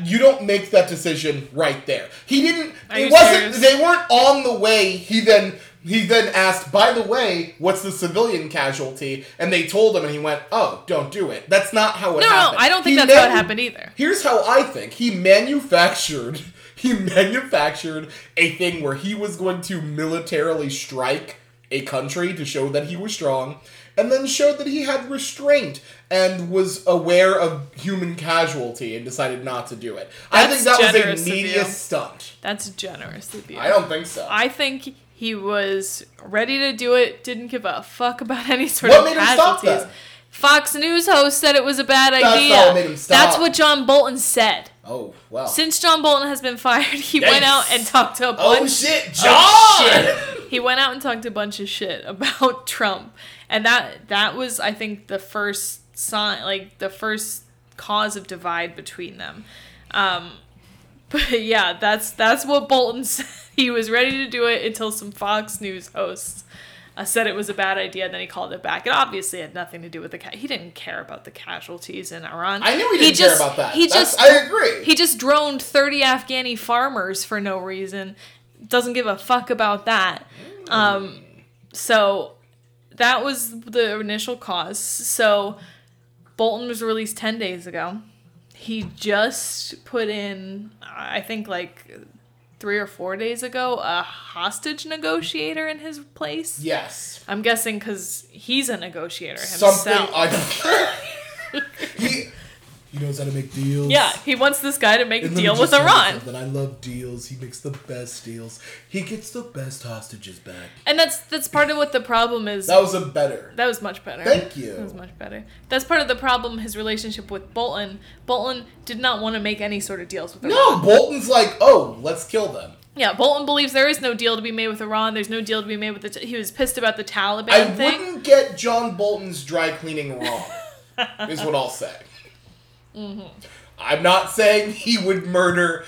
You don't make that decision right there. He didn't. It wasn't. Serious? They weren't on the way. He then. He then asked. By the way, what's the civilian casualty? And they told him, and he went, "Oh, don't do it." That's not how it no, happened. No, I don't think he that's manu- how it happened either. Here's how I think. He manufactured. He manufactured a thing where he was going to militarily strike a country to show that he was strong. And then showed that he had restraint and was aware of human casualty and decided not to do it. That's I think that was a media stunt. That's generous of you. I don't think so. I think he was ready to do it, didn't give a fuck about any sort what of casualties. What made him stop that? Fox News host said it was a bad That's idea. That's what made him stop. That's what John Bolton said. Oh, wow. Since John Bolton has been fired, he Yikes. went out and talked to a bunch of... Oh, shit, John! Oh, shit. He went out and talked a bunch of shit about Trump. And that that was, I think, the first sign, like the first cause of divide between them. Um, but yeah, that's that's what Bolton said. He was ready to do it until some Fox News hosts uh, said it was a bad idea, and then he called it back. It obviously had nothing to do with the ca- he didn't care about the casualties in Iran. I knew he didn't he just, care about that. He just, I agree. He just droned thirty Afghani farmers for no reason. Doesn't give a fuck about that. Um, so. That was the initial cause. So, Bolton was released ten days ago. He just put in, I think like three or four days ago, a hostage negotiator in his place. Yes. I'm guessing because he's a negotiator himself. Something I don't he, he knows how to make deals. Yeah, he wants this guy to make and a deal with Iran. That I love deals. He makes the best deals. He gets the best hostages back. And that's that's part of what the problem is. That was a better. That was much better. Thank you. That was much better. That's part of the problem, his relationship with Bolton. Bolton did not want to make any sort of deals with Iran. No, Bolton's like, oh, let's kill them. Yeah, Bolton believes there is no deal to be made with Iran. There's no deal to be made with the... T- he was pissed about the Taliban I thing. I wouldn't get John Bolton's dry cleaning wrong, is what I'll say. Mm-hmm. I'm not saying he would murder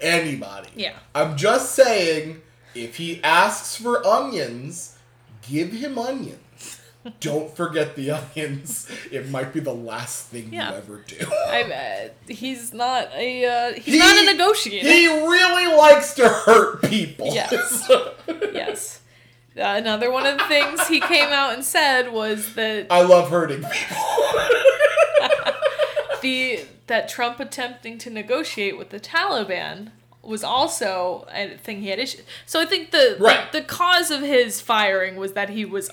anybody. Yeah. I'm just saying if he asks for onions, give him onions. don't forget the onions. It might be the last thing yeah. you ever do. I uh, he's not a uh, he's he, not a negotiator. He really likes to hurt people. Yes. yes. Uh, another one of the things he came out and said was that I love hurting people. the that Trump attempting to negotiate with the Taliban was also a thing he had issues. So I think the, right. the the cause of his firing was that he was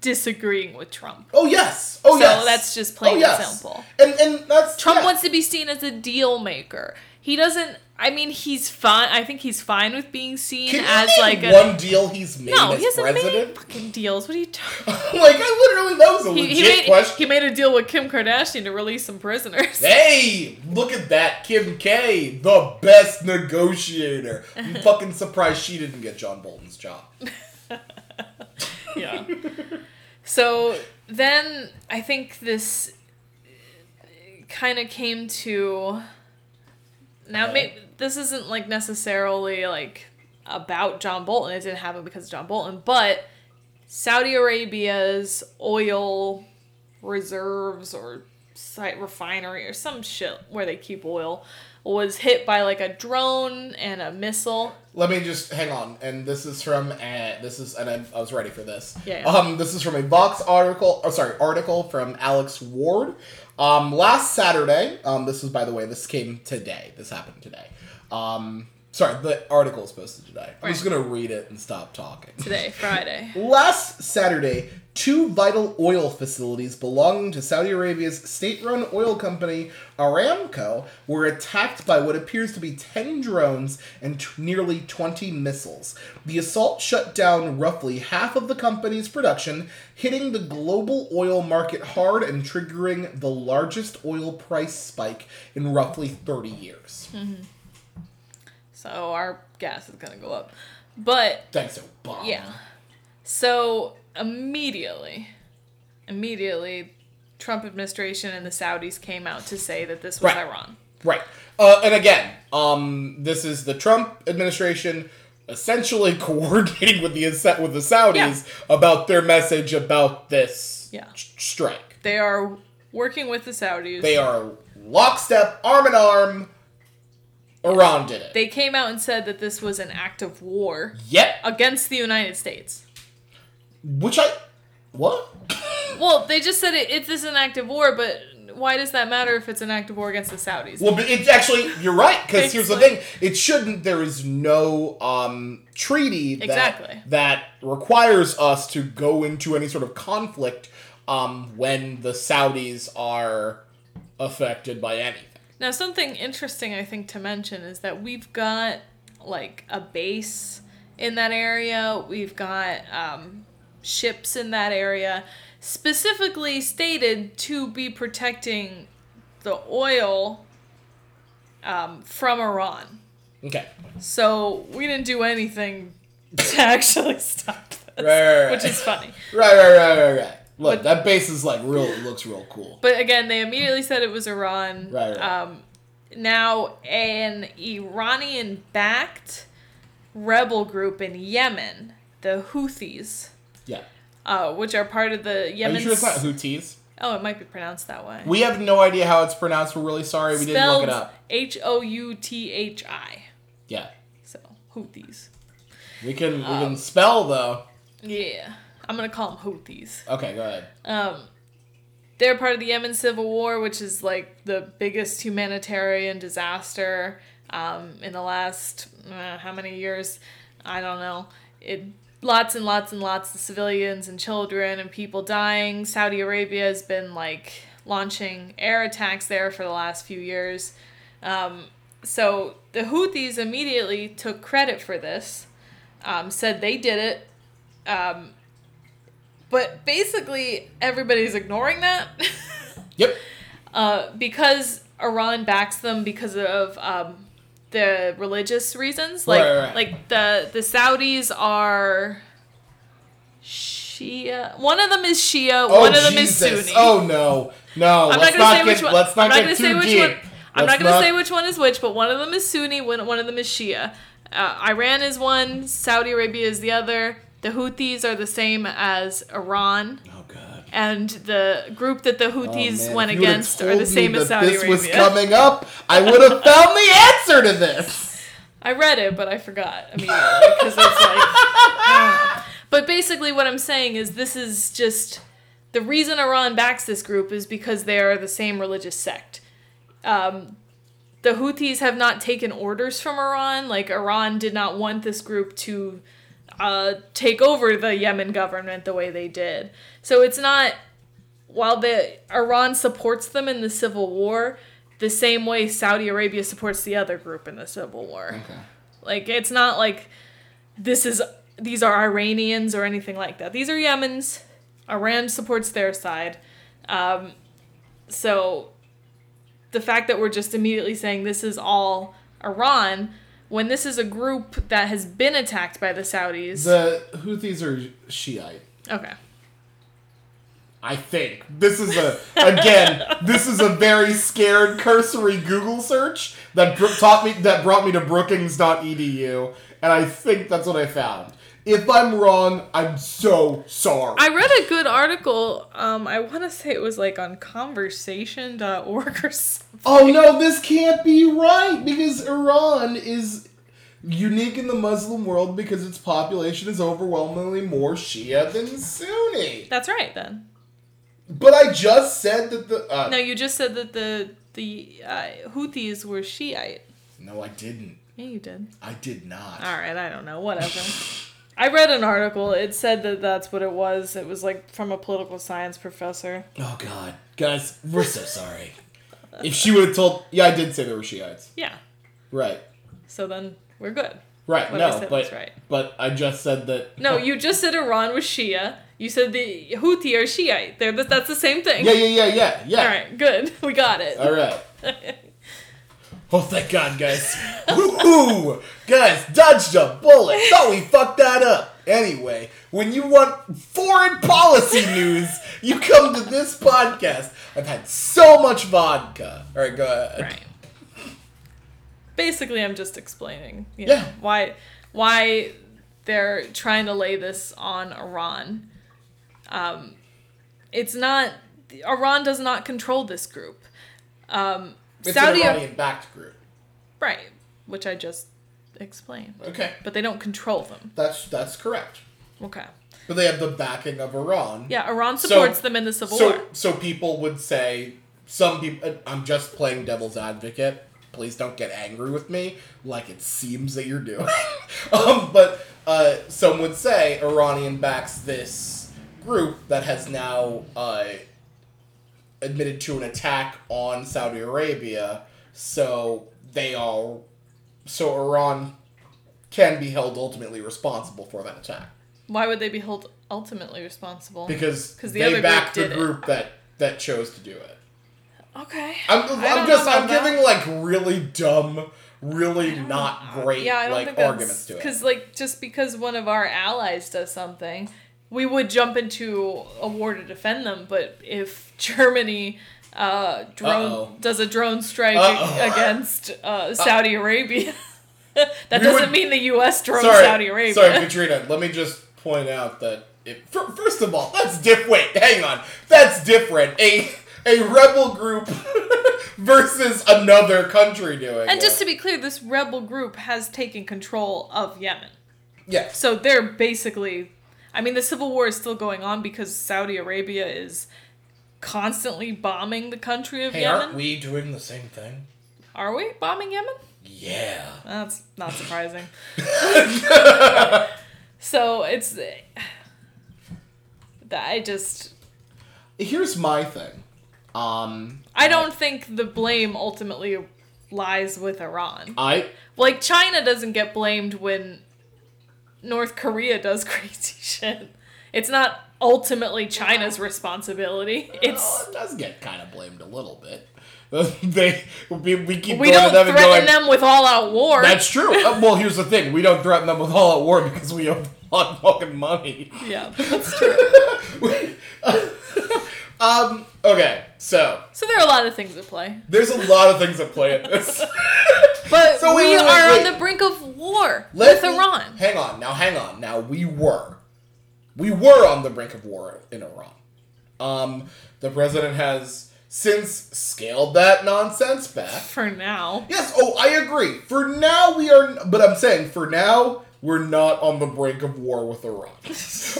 disagreeing with Trump. Oh yes. Oh so yes. So that's just plain oh, yes. and simple. And and that's Trump yeah. wants to be seen as a deal maker. He doesn't I mean he's fine I think he's fine with being seen Can as you name like one a, deal he's made no, as he president. No, he hasn't made fucking deals. What are you talking about? Like I literally that was a he, legit he made, question. He made a deal with Kim Kardashian to release some prisoners. Hey, look at that, Kim K, the best negotiator. I'm fucking surprised she didn't get John Bolton's job. Yeah. So then I think this kind of came to now. Uh, maybe this isn't like necessarily like about John Bolton. It didn't happen because of John Bolton, but Saudi Arabia's oil reserves or site refinery or some shit where they keep oil was hit by like a drone and a missile. Let me just hang on, and this is from uh, this is and I, I was ready for this. Yeah, yeah. Um, this is from a Vox article. Oh, sorry, article from Alex Ward. Um, last Saturday. Um, this was by the way. This came today. This happened today. Um, sorry, the article is posted today. I'm right. just gonna read it and stop talking. Today, Friday. Last Saturday. Two vital oil facilities belonging to Saudi Arabia's state-run oil company, Aramco, were attacked by what appears to be ten drones and t- nearly twenty missiles. The assault shut down roughly half of the company's production, hitting the global oil market hard and triggering the largest oil price spike in roughly thirty years. Mm-hmm. So our gas is going to go up. But... Thanks, Obama. Yeah. So... Immediately, immediately, Trump administration and the Saudis came out to say that this was right. Iran. Right. Uh, and again, um, this is the Trump administration essentially coordinating with the with the Saudis yeah. about their message about this yeah. sh- strike. They are working with the Saudis. They are lockstep, arm in arm. Iran did it. They came out and said that this was an act of war. Yep. Against the United States. Which I... What? Well, they just said it, it is an act of war, but why does that matter if it's an act of war against the Saudis? Well, but it's actually... You're right, because here's the thing. It shouldn't... There is no um, treaty that, exactly. that requires us to go into any sort of conflict um, when the Saudis are affected by anything. Now, something interesting, I think, to mention is that we've got, like, a base in that area. We've got... Um, ships in that area specifically stated to be protecting the oil um, from Iran. Okay. So we didn't do anything to actually stop this, right, right, right. which is funny. Right, right, right, right, right. Look, but, that base is like real, it looks real cool. But again, they immediately said it was Iran. Right, right. Um, now an Iranian-backed rebel group in Yemen, the Houthis... Yeah. Uh, which are part of the Yemen... Are you sure it's not Houthis? Oh, it might be pronounced that way. We have no idea how it's pronounced. We're really sorry. We Spelled didn't look it up. H O U T H I. Yeah. So, Houthis. We can, um, we can spell, though. Yeah. I'm going to call them Houthis. Okay, go ahead. Um, they're part of the Yemen Civil War, which is, like, the biggest humanitarian disaster um, in the last... Uh, how many years? I don't know. It... Lots and lots and lots of civilians and children and people dying. Saudi Arabia has been, like, launching air attacks there for the last few years. Um, so the Houthis immediately took credit for this, um, said they did it. Um, but basically, everybody's ignoring that. Yep. Uh, because Iran backs them because of... Um, the religious reasons, like right, right. like the the Saudis are Shia. One of them is Shia. Oh, one of them Jesus. is Sunni. Oh no, no. I'm let's not, not get. Let's not I'm get too deep. One, I'm not going to say which one is which, but one of them is Sunni. One one of them is Shia. Uh, Iran is one. Saudi Arabia is the other. The Houthis are the same as Iran. Oh God. and the group that the Houthis oh, went against are the same as Saudi Arabia. If you had told me that this was coming up, I would have found the answer to this. I read it, but I forgot immediately because it's like. Uh, but basically, what I'm saying is, this is just the reason Iran backs this group is because they are the same religious sect. Um, the Houthis have not taken orders from Iran. Like, Iran did not want this group to uh, take over the Yemen government the way they did. So it's not, while the Iran supports them in the civil war, the same way Saudi Arabia supports the other group in the civil war. Okay. Like, it's not like this is, these are Iranians or anything like that. These are Yemenis. Iran supports their side. Um, so the fact that we're just immediately saying this is all Iran, when this is a group that has been attacked by the Saudis. The Houthis are Shiite. Okay. I think. This is a, again, this is a very scared, cursory Google search that br- taught me, that brought me to brookings dot e d u, and I think that's what I found. If I'm wrong, I'm so sorry. I read a good article. Um, I want to say it was like on conversation dot org or something. Oh no, this can't be right because Iran is unique in the Muslim world because its population is overwhelmingly more Shia than Sunni. That's right then. But I just said that the... Uh, no, you just said that the the uh, Houthis were Shiite. No, I didn't. Yeah, you did. I did not. All right, I don't know. Whatever. I read an article. It said that that's what it was. It was like from a political science professor. Oh, God. Guys, we're so sorry. If she would have told... Yeah, I did say they were Shiites. Yeah. Right. So then we're good. Right, what no, but, right. But I just said that... No, you just said Iran was Shia. You said the Houthi are Shiite. They're the, that's the same thing. Yeah, yeah, yeah, yeah, yeah. All right, good. We got it. All right. Oh, thank God, guys. Ooh, ooh, guys, dodged a bullet. Thought we fucked that up. Anyway, when you want foreign policy news, you come to this podcast. I've had so much vodka. All right, go ahead. Right. Basically, I'm just explaining you know, yeah. why why they're trying to lay this on Iran. Um, it's not... Iran does not control this group. Um... It's Saudi an Iranian-backed group. Right, which I just explained. Okay. But they don't control them. That's that's correct. Okay. But they have the backing of Iran. Yeah, Iran supports so, them in the civil so, war. So people would say, some people, I'm just playing devil's advocate. Please don't get angry with me, like it seems that you're doing. um, but uh, some would say Iranian backs this group that has now... Uh, admitted to an attack on Saudi Arabia, so they all, so Iran can be held ultimately responsible for that attack. Why would they be held ultimately responsible? Because the they other backed group the group it. that that chose to do it. Okay. I'm, I'm, I'm just I'm that. giving like really dumb, really not know. great yeah, like arguments to it. Because like just because one of our allies does something. We would jump into a war to defend them, but if Germany uh, drone Uh-oh. does a drone strike Uh-oh. against uh, Saudi Uh-oh. Arabia, that we doesn't would... mean the U S drones sorry, Saudi Arabia. Sorry, Katrina, let me just point out that, it, first of all, that's different. Wait, hang on. That's different. A, a rebel group... versus another country doing And it. Just to be clear, this rebel group has taken control of Yemen. Yeah. So they're basically... I mean, the civil war is still going on because Saudi Arabia is constantly bombing the country of hey, Yemen. Aren't we doing the same thing? Are we bombing Yemen? Yeah. That's not surprising. So it's... I just... Here's my thing. Um, I don't I, think the blame ultimately lies with Iran. I... Like, China doesn't get blamed when... North Korea does crazy shit. It's not ultimately China's responsibility. It's well, it does get kind of blamed a little bit. They we, we keep we don't them threaten going, them with all-out war. That's true. uh, well, here's the thing: we don't threaten them with all-out war because we owe them a lot of fucking money. Yeah, that's true. we, uh, um. Okay, so so there are a lot of things at play. There's a lot of things at play at this. But so we wait, wait, wait, are wait. on the brink of war Let with me, Iran. Hang on. Now, hang on. Now, we were. We were on the brink of war in Iran. Um, the president has since scaled that nonsense back. For now. Yes, oh, I agree. For now, we are... But I'm saying, for now, we're not on the brink of war with Iran.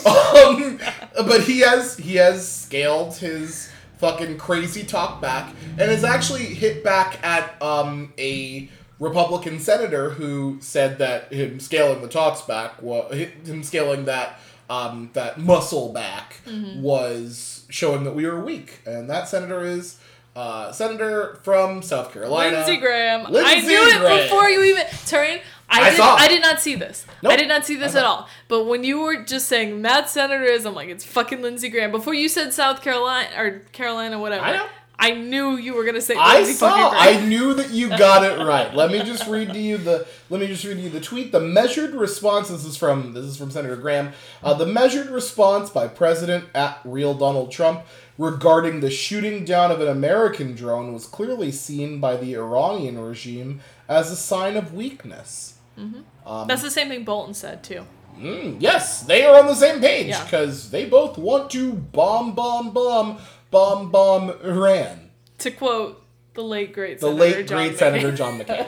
um, but he has he has scaled his fucking crazy talk back and has actually hit back at um, a... Republican senator who said that him scaling the talks back, well, him scaling that um, that muscle back mm-hmm. was showing that we were weak. And that senator is uh, senator from South Carolina. Lindsey Graham. Lindsey I knew Graham. It before you even turn. I, I did, saw. I did not see this. Nope. I did not see this at all. But when you were just saying mad senators, I'm like, it's fucking Lindsey Graham. Before you said South Carolina or Carolina, whatever. I know. I knew you were gonna say. I saw. I knew that you got it right. Let me just read to you the. Let me just read to you the tweet. The measured response. This is from. This is from Senator Graham. Uh, the measured response by President at Real Donald Trump regarding the shooting down of an American drone was clearly seen by the Iranian regime as a sign of weakness. Mm-hmm. Um, That's the same thing Bolton said too. Mm, yes, they are on the same page because yeah. they both want to bomb, bomb, bomb. Bomb, bomb, Iran. To quote the late, great the Senator late, John great McCain. Senator John McCain.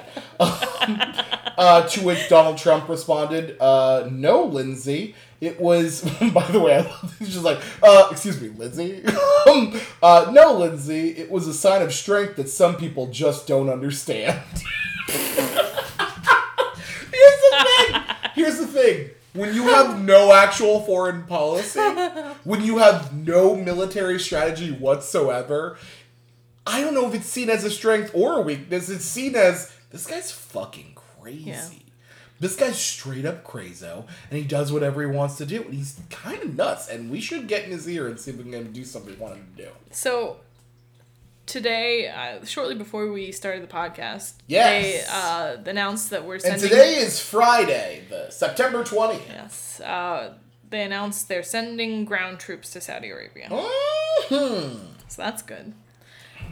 um, uh, to which Donald Trump responded, uh, no, Lindsey. It was, by the way, I love this. He's just like, uh, excuse me, Lindsey. um, uh, no, Lindsey. It was a sign of strength that some people just don't understand. Here's the thing. Here's the thing. When you have no actual foreign policy, when you have no military strategy whatsoever, I don't know if it's seen as a strength or a weakness. It's seen as, this guy's fucking crazy. Yeah. This guy's straight up crazo, and he does whatever he wants to do. And he's kind of nuts, and we should get in his ear and see if we can do something we want him to do. So... Today, uh, shortly before we started the podcast, yes. they uh, announced that we're sending... And today is Friday, the September twentieth. Yes. Uh, they announced they're sending ground troops to Saudi Arabia. Mm-hmm. So that's good.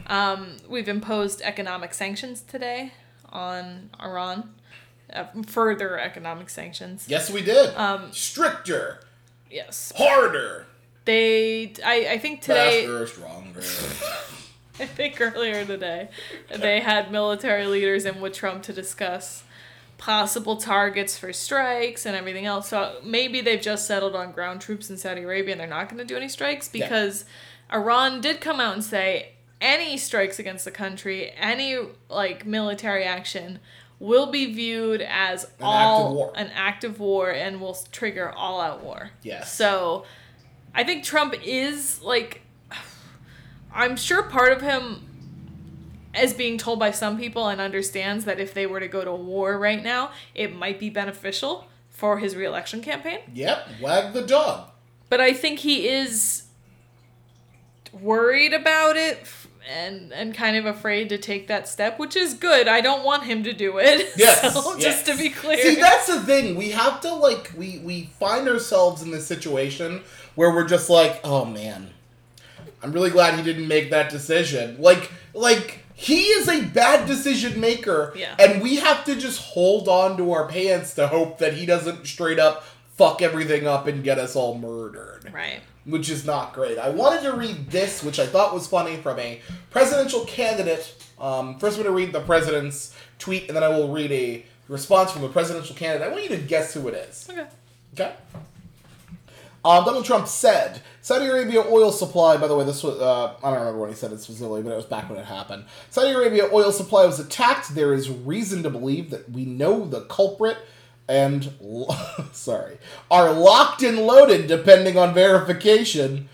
Um, we've imposed economic sanctions today on Iran. Uh, further economic sanctions. Yes, we did. Um, Stricter. Yes. Harder. They... I, I think today... Faster, stronger. I think earlier today, they had military leaders in with Trump to discuss possible targets for strikes and everything else. So maybe they've just settled on ground troops in Saudi Arabia and they're not going to do any strikes because yeah. Iran did come out and say any strikes against the country, any like military action will be viewed as an all act of war. an act of war and will trigger all out war. Yes. So I think Trump is like... I'm sure part of him is being told by some people and understands that if they were to go to war right now, it might be beneficial for his re-election campaign. Yep, wag the dog. But I think he is worried about it and and kind of afraid to take that step, which is good. I don't want him to do it. Yes. So, yes. Just to be clear. See, that's the thing. We have to, like, we, we find ourselves in this situation where we're just like, oh, man. I'm really glad he didn't make that decision. Like, like he is a bad decision maker, yeah. and we have to just hold on to our pants to hope that he doesn't straight up fuck everything up and get us all murdered. Right. Which is not great. I wanted to read this, which I thought was funny, from a presidential candidate. Um, first, I'm going to read the president's tweet, and then I will read a response from a presidential candidate. I want you to guess who it is. Okay. Okay? Uh, Donald Trump said, Saudi Arabia oil supply, by the way, this was, uh, I don't remember when he said it specifically, but it was back when it happened. Saudi Arabia oil supply was attacked. There is reason to believe that we know the culprit and, lo- sorry, are locked and loaded depending on verification,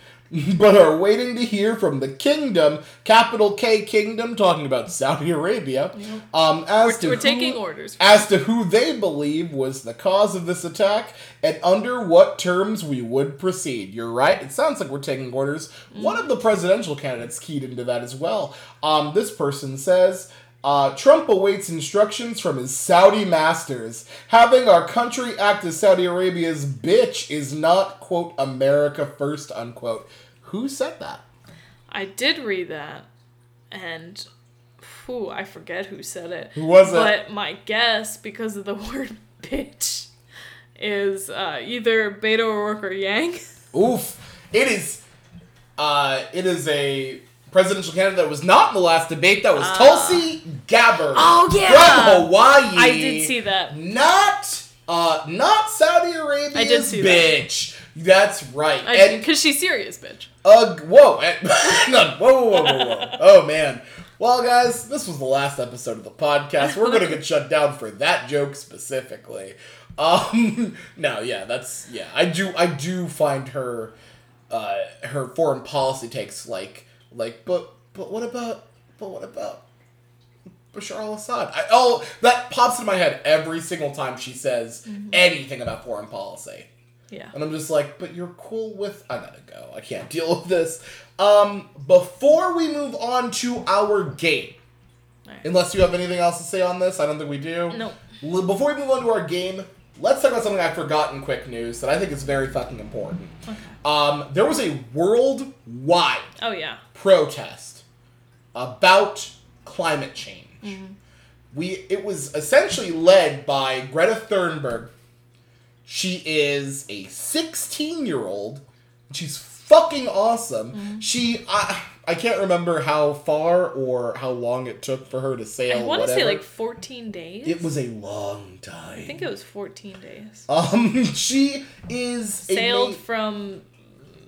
but are waiting to hear from the kingdom, capital K kingdom, talking about Saudi Arabia, yeah. um, as, we're, to we're who, taking orders as to who they believe was the cause of this attack and under what terms we would proceed. You're right. It sounds like we're taking orders. Mm. One of the presidential candidates keyed into that as well. Um, this person says... Uh, Trump awaits instructions from his Saudi masters. Having our country act as Saudi Arabia's bitch is not, quote, America first, unquote. Who said that? I did read that, and whew, I forget who said it. Who was it? But my guess, because of the word bitch, is uh, either Beto O'Rourke or Yang. Oof. It is... Uh, it is a presidential candidate that was not in the last debate. That was uh, Tulsi Gabbard. Oh, yeah. From Hawaii. I did see that. Not, uh, not Saudi Arabia's I did see bitch. That. That's right. I Because she's serious, bitch. Uh, whoa. no, whoa, whoa, whoa, whoa. Oh, man. Well, guys, this was the last episode of the podcast. We're going to get shut down for that joke specifically. Um, no, yeah, that's, yeah. I do, I do find her... Uh, her foreign policy takes like, like, but, but what about, but what about Bashar al-Assad? I, oh, that pops in my head every single time she says mm-hmm. anything about foreign policy. Yeah. And I'm just like, but you're cool with, I gotta go. I can't deal with this. Um, before we move on to our game, right. Unless you have anything else to say on this, I don't think we do. No. L- before we move on to our game, let's talk about something I forgot in quick news that I think is very fucking important. Okay. Um, there was a worldwide oh, yeah. protest about climate change. Mm-hmm. We It was essentially led by Greta Thunberg. She is a sixteen-year-old. She's fucking awesome. Mm-hmm. She... I, I can't remember how far or how long it took for her to sail. I want whatever. to say like fourteen days. It was a long time. I think it was fourteen days. Um, she is sailed ma- from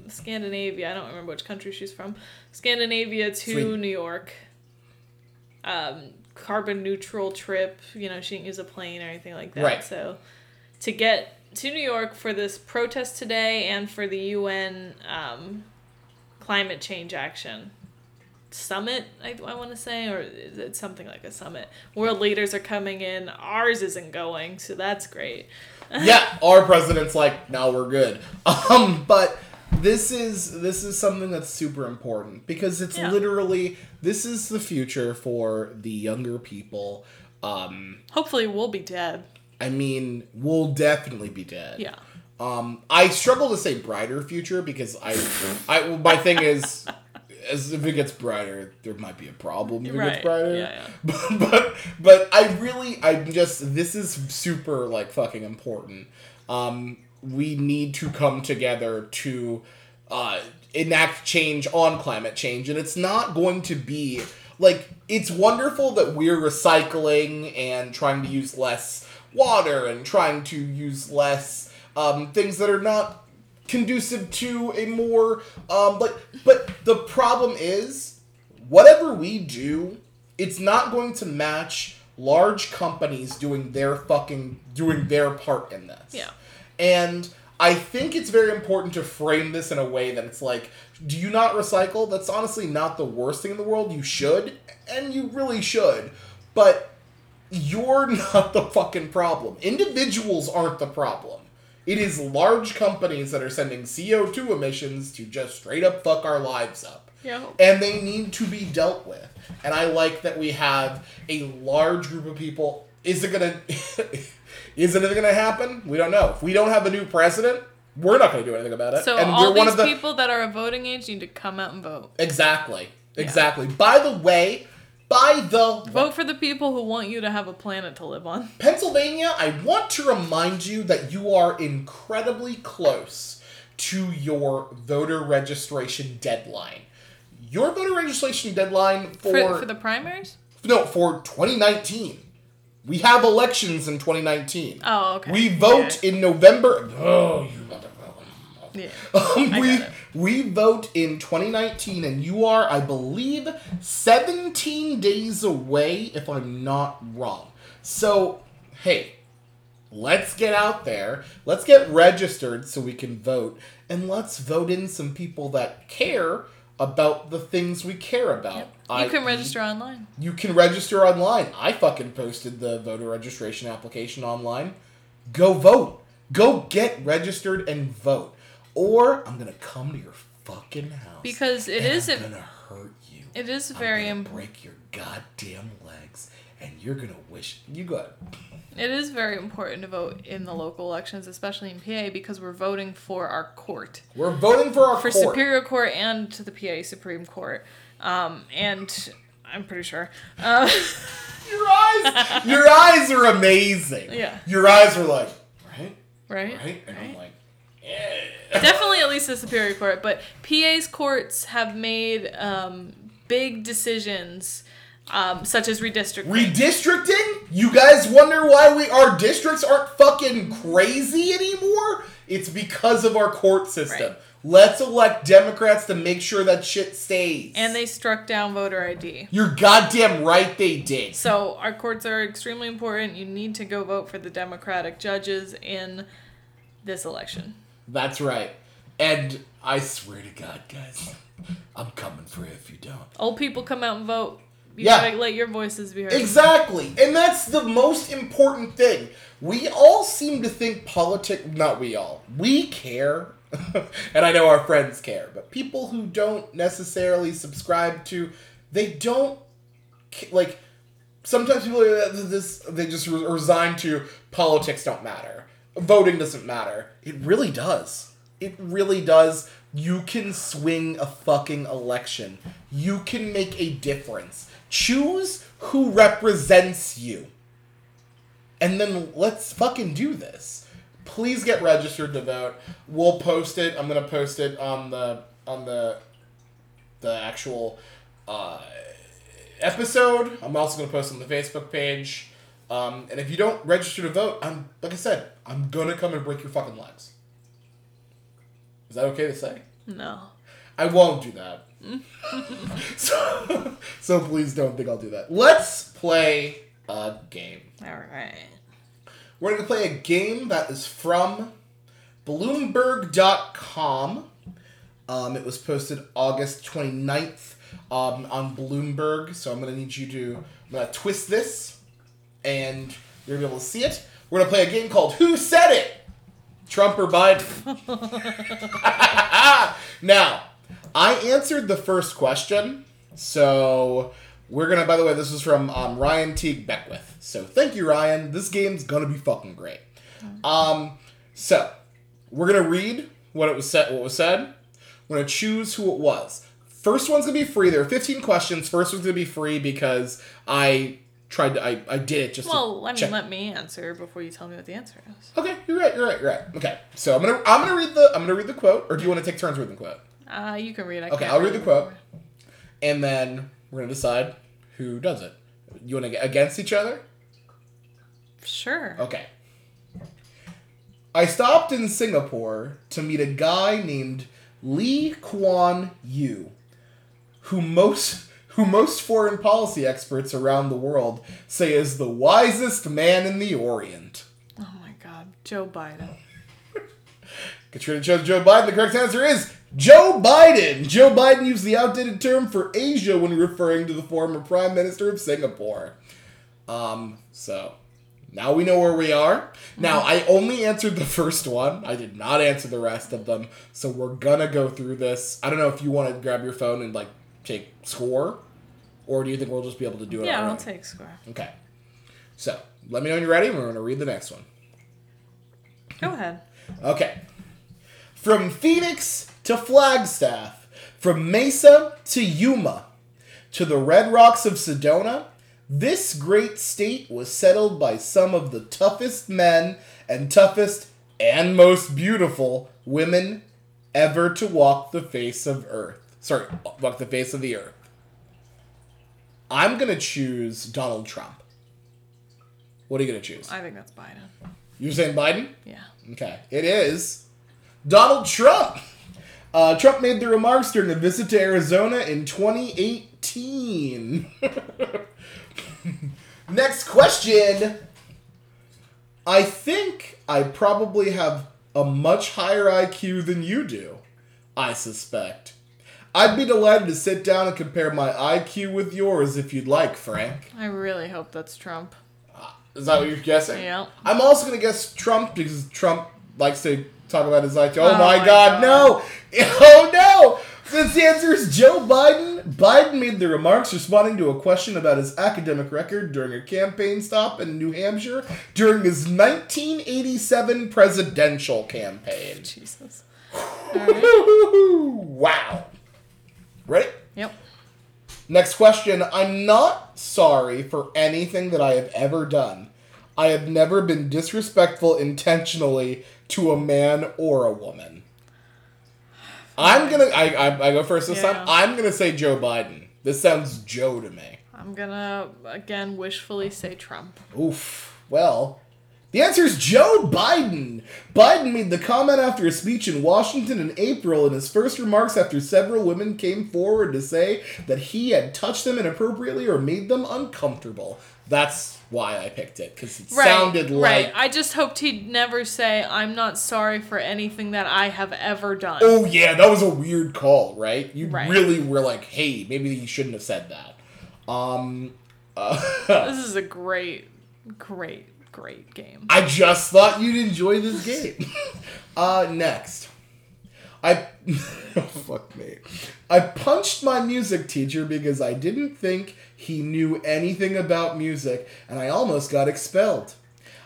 Scandinavia. I don't remember which country she's from. Scandinavia to Sweet. New York. Um, carbon neutral trip. You know, she didn't use a plane or anything like that. Right. So to get to New York for this protest today and for the U N. Um, Climate change action summit, I, I want to say, or is it something like a summit? World leaders are coming in. Ours isn't going, so that's great. Yeah, our president's like, no, we're good. Um, but this is this is something that's super important because it's yeah. literally this is the future for the younger people. Um, Hopefully, we'll be dead. I mean, we'll definitely be dead. Yeah. Um, I struggle to say brighter future because I, I well, my thing is, as if it gets brighter, there might be a problem if right. it gets brighter. Yeah, yeah. But, but but I really, I'm just, this is super, like, fucking important. Um, we need to come together to uh, enact change on climate change, and it's not going to be, like, it's wonderful that we're recycling and trying to use less water and trying to use less... Um, things that are not conducive to a more, um, but, but the problem is, whatever we do, it's not going to match large companies doing their fucking, doing their part in this. Yeah. And I think it's very important to frame this in a way that it's like, do you not recycle? That's honestly not the worst thing in the world. You should, and you really should, but you're not the fucking problem. Individuals aren't the problem. It is large companies that are sending C O two emissions to just straight up fuck our lives up. Yeah. And they need to be dealt with. And I like that we have a large group of people. Is it gonna is anything gonna happen? We don't know. If we don't have a new president, we're not gonna do anything about it. So and all we're these one of the... people that are of voting age need to come out and vote. Exactly. Yeah. Exactly. By the way, by the... Vote for the people who want you to have a planet to live on. Pennsylvania, I want to remind you that you are incredibly close to your voter registration deadline. Your voter registration deadline for... For, for the primaries? No, for twenty nineteen. We have elections in twenty nineteen. Oh, okay. We vote yeah. in November... Oh, you mother... Yeah. Um, we we vote in twenty nineteen, and you are, I believe, seventeen days away, if I'm not wrong. So, hey, let's get out there. Let's get registered so we can vote, and let's vote in some people that care about the things we care about. Yep. You I, can register online. You can register online. I fucking posted the voter registration application online. Go vote. Go get registered and vote. Or I'm gonna come to your fucking house because it is I'm gonna hurt you. It is very important. Break your goddamn legs, and you're gonna wish you got. It is very important to vote in the local elections, especially in P A, because we're voting for our court. We're voting for our for court. Superior Court and to the P A Supreme Court, um, and I'm pretty sure. Uh, your eyes, your eyes are amazing. Yeah. Your eyes were like right, right, right, and right. I'm like. Yeah. Definitely at least the Superior Court, but P A's courts have made um, big decisions, um, such as redistricting. Redistricting? You guys wonder why we our districts aren't fucking crazy anymore? It's because of our court system. Right. Let's elect Democrats to make sure that shit stays. And they struck down voter I D. You're goddamn right they did. So our courts are extremely important. You need to go vote for the Democratic judges in this election. That's right. And I swear to God, guys, I'm coming for you if you don't. Old people, come out and vote. You yeah. gotta let your voices be heard. Exactly. And that's the most important thing. We all seem to think politics... Not we all. We care... and I know our friends care, but people who don't necessarily subscribe to, they don't, like, sometimes people this they just resign to politics don't matter. Voting doesn't matter. It really does. It really does. You can swing a fucking election. You can make a difference. Choose who represents you. And then let's fucking do this. Please get registered to vote. We'll post it. I'm gonna post it on the on the the actual uh, episode. I'm also gonna post it on the Facebook page. Um, and if you don't register to vote, I'm like I said, I'm gonna come and break your fucking legs. Is that okay to say? No. I won't do that. so so please don't think I'll do that. Let's play a game. All right. We're going to play a game that is from Bloomberg dot com. Um, it was posted August twenty-ninth um, on Bloomberg. So I'm going to need you to I'm going to twist this, and you're going to be able to see it. We're going to play a game called Who Said It? Trump or Biden? Now, I answered the first question, so... We're going to, by the way, this is from um, Ryan Teague Beckwith. So thank you, Ryan. This game's going to be fucking great. Um, so we're going to read what it was said, what was said. We're going to choose who it was. First one's going to be free. There are fifteen questions. First one's going to be free because I tried to, I, I did it just well, to I mean, check. Let me answer before you tell me what the answer is. Okay. You're right. You're right. You're right. Okay. So I'm going to, I'm going to read the, I'm going to read the quote, or do you want to take turns reading the quote? Uh, you can read. I okay. I'll read, read the quote and then we're going to decide who does it. You want to get against each other? Sure. Okay. I stopped in Singapore to meet a guy named Lee Kuan Yew, who most who most foreign policy experts around the world say is the wisest man in the Orient. Oh my God, Joe Biden. Katrina chose Joe Biden. The correct answer is Joe Biden. Joe Biden used the outdated term for Asia when referring to the former Prime Minister of Singapore. Um, so, now we know where we are. Now, I only answered the first one. I did not answer the rest of them. So, we're gonna go through this. I don't know if you want to grab your phone and, like, take score. Or do you think we'll just be able to do it? Yeah, I'll own? take score. Okay. So, let me know when you're ready. We're going to read the next one. Go ahead. Okay. From Phoenix to Flagstaff, from Mesa to Yuma, to the Red Rocks of Sedona, this great state was settled by some of the toughest men and toughest and most beautiful women ever to walk the face of earth. Sorry, walk the face of the earth. I'm going to choose Donald Trump. What are you going to choose? I think that's Biden. You're saying Biden? Yeah. Okay. It is Donald Trump. Uh, Trump made the remarks during a visit to Arizona in twenty eighteen. Next question. I think I probably have a much higher I Q than you do, I suspect. I'd be delighted to sit down and compare my I Q with yours if you'd like, Frank. I really hope that's Trump. Uh, is that what you're guessing? Yeah. I'm also going to guess Trump because Trump likes to... Talk about his I Q. Oh, oh my, my God, God, no! Oh no! Since the answer is Joe Biden, Biden made the remarks responding to a question about his academic record during a campaign stop in New Hampshire during his nineteen eighty-seven presidential campaign. Jesus. Right. Wow. Ready? Yep. Next question. I'm not sorry for anything that I have ever done. I have never been disrespectful intentionally to a man or a woman. I'm gonna. I I, I go first this yeah. time. I'm gonna say Joe Biden. This sounds Joe to me. I'm gonna again wishfully say Trump. Oof. Well, the answer is Joe Biden. Biden made the comment after a speech in Washington in April, in his first remarks after several women came forward to say that he had touched them inappropriately or made them uncomfortable. That's why I picked it, because it right, sounded like... Right, I just hoped he'd never say, I'm not sorry for anything that I have ever done. Oh yeah, that was a weird call, right? You right. really were like, hey, maybe you shouldn't have said that. Um, uh, This is a great, great, great game. I just thought you'd enjoy this game. uh, next. I... Fuck me. I punched my music teacher because I didn't think he knew anything about music, and I almost got expelled.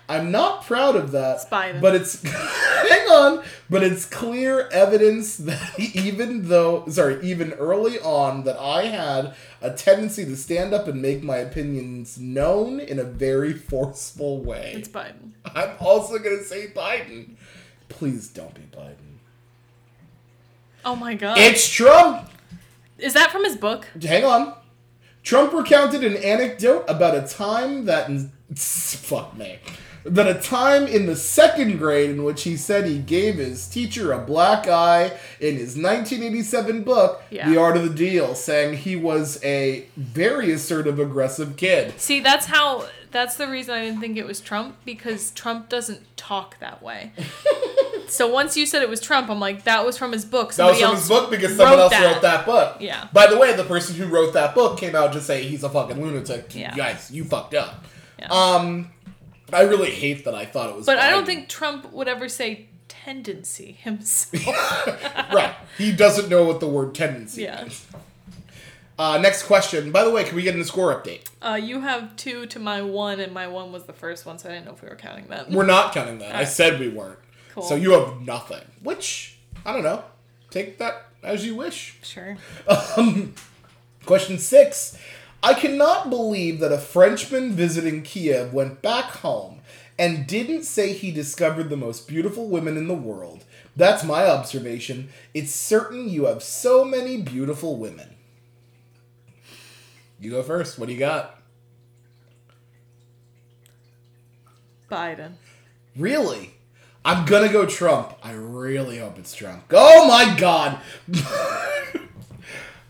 I'm not proud of that, Spine. but it's hang on, but it's clear evidence that even though, sorry, even early on, that I had a tendency to stand up and make my opinions known in a very forceful way. It's Biden. I'm also gonna say Biden. Please don't be Biden. Oh my God! It's Trump. Is that from his book? Hang on. Trump recounted an anecdote about a time that in, fuck me, that a time in the second grade in which he said he gave his teacher a black eye in his nineteen eighty-seven book, yeah. The Art of the Deal, saying he was a very assertive, aggressive kid. See, that's how, that's the reason I didn't think it was Trump, because Trump doesn't talk that way. So once you said it was Trump, I'm like, that was from his book. Somebody that was from his book because someone else that. wrote that book. Yeah. By the way, the person who wrote that book came out just saying he's a fucking lunatic. Yeah. Guys, you fucked up. Yeah. Um, I really hate that I thought it was But Biden. I don't think Trump would ever say tendency himself. Right. He doesn't know what the word tendency yeah. means. Uh, next question. By the way, can we get in a score update? Uh, you have two to my one, and my one was the first one, so I didn't know if we were counting that. We're not counting that. Right. I said we weren't. Cool. So you have nothing, which, I don't know, take that as you wish. Sure. Um, question six. I cannot believe that a Frenchman visiting Kiev went back home and didn't say he discovered the most beautiful women in the world. That's my observation. It's certain you have so many beautiful women. You go first. What do you got? Biden. Really? I'm gonna go Trump. I really hope it's Trump. Oh my God!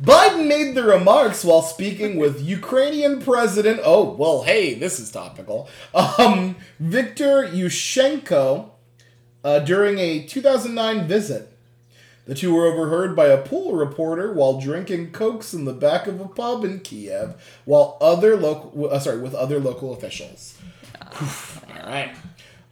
Biden made the remarks while speaking with Ukrainian President, oh, well, hey, this is topical, um, Viktor Yushchenko uh, during a two thousand nine visit. The two were overheard by a pool reporter while drinking Cokes in the back of a pub in Kiev, while other local, uh, sorry, with other local officials. Oh, all right.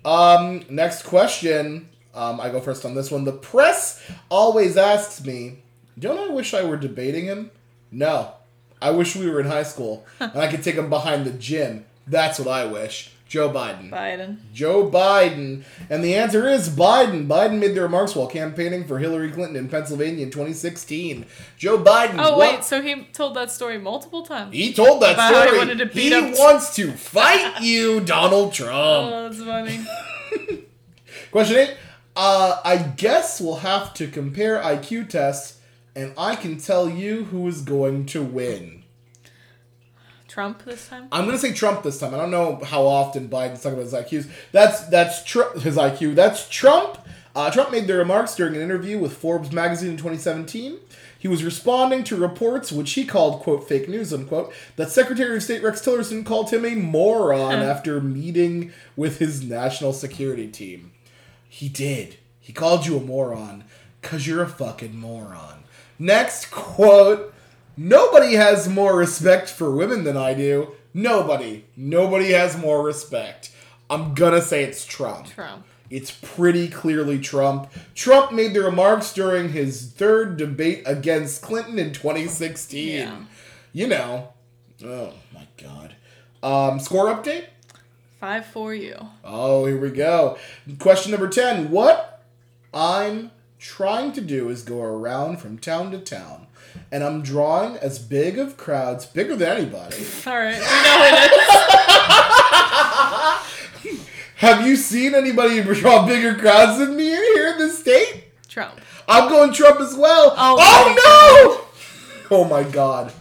Um, next question. Um, I go first on this one. The press always asks me, don't I wish I were debating him? No. I wish we were in high school and I could take him behind the gym. That's what I wish. Joe Biden. Biden. Joe Biden. And the answer is Biden. Biden made the remarks while campaigning for Hillary Clinton in Pennsylvania in twenty sixteen. Joe Biden. Oh, wait. Wa- so he told that story multiple times. He told that About story. How he wanted to beat he up. wants to fight you, Donald Trump. Oh, that's funny. Question eight. Uh, I guess we'll have to compare I Q tests, and I can tell you who is going to win. Trump this time? I'm going to say Trump this time. I don't know how often Biden's talking about his I Qs. That's that's tr- his I Q. That's Trump. Uh, Trump made the remarks during an interview with Forbes magazine in twenty seventeen. He was responding to reports, which he called, quote, fake news, unquote, that Secretary of State Rex Tillerson called him a moron after meeting with his national security team. He did. He called you a moron because you're a fucking moron. Next quote. Nobody has more respect for women than I do. Nobody. Nobody has more respect. I'm gonna say it's Trump. Trump. It's pretty clearly Trump. Trump made the remarks during his third debate against Clinton in twenty sixteen. Yeah. You know. Oh, my God. Um, score update? Five for you. Oh, here we go. Question number ten. What I'm trying to do is go around from town to town. And I'm drawing as big of crowds, bigger than anybody. All right, we know it is. Have you seen anybody draw bigger crowds than me here in the state? Trump. I'm going Trump as well. Oh, oh no! God. Oh my God.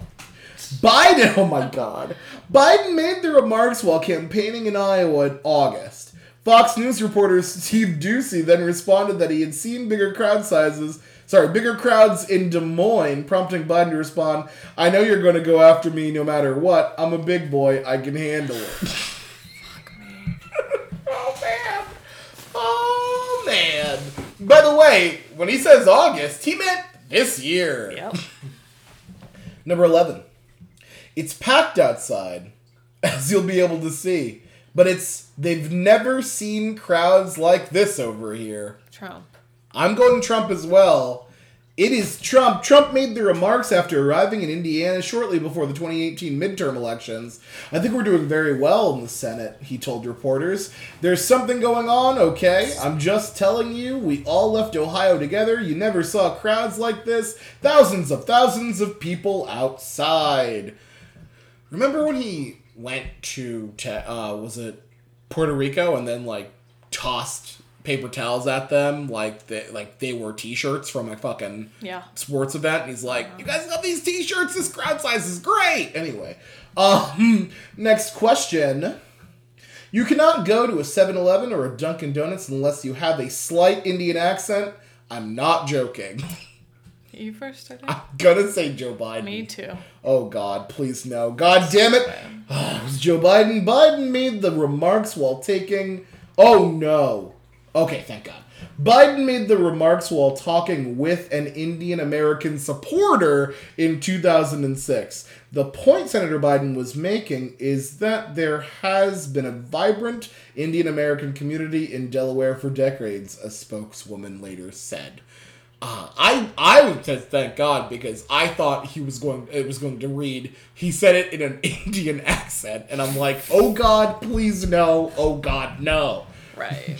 Biden, oh my God. Biden made the remarks while campaigning in Iowa in August. Fox News reporter Steve Ducey then responded that he had seen bigger crowd sizes, sorry, bigger crowds in Des Moines, prompting Biden to respond, "I know you're going to go after me no matter what. I'm a big boy. I can handle it." Fuck, man. Oh, man. Oh, man. By the way, when he says August, he meant this year. Yep. Number eleven. It's packed outside, as you'll be able to see. But it's, they've never seen crowds like this over here. Trump. I'm going Trump as well. It is Trump. Trump made the remarks after arriving in Indiana shortly before the twenty eighteen midterm elections. "I think we're doing very well in the Senate," he told reporters. "There's something going on, okay? I'm just telling you, we all left Ohio together. You never saw crowds like this. Thousands of thousands of people outside." Remember when he went to, uh, was it Puerto Rico, and then, like, tossed paper towels at them, like they, like they were t-shirts from a fucking yeah. sports event, and he's like, "You guys love these t-shirts? This crowd size is great!" Anyway, um, next question. You cannot go to a seven eleven or a Dunkin' Donuts unless you have a slight Indian accent. I'm not joking. You first started? I'm gonna say Joe Biden. Me too. Oh God, please no. God damn it. Oh, it was Joe Biden. Biden made the remarks while taking... Oh no. Okay, thank God. Biden made the remarks while talking with an Indian American supporter in two thousand six. The point Senator Biden was making is that there has been a vibrant Indian American community in Delaware for decades, a spokeswoman later said. Uh, I I would say thank God, because I thought he was going it was going to read, he said it in an Indian accent, and I'm like, oh God, please no, oh God, no. Right.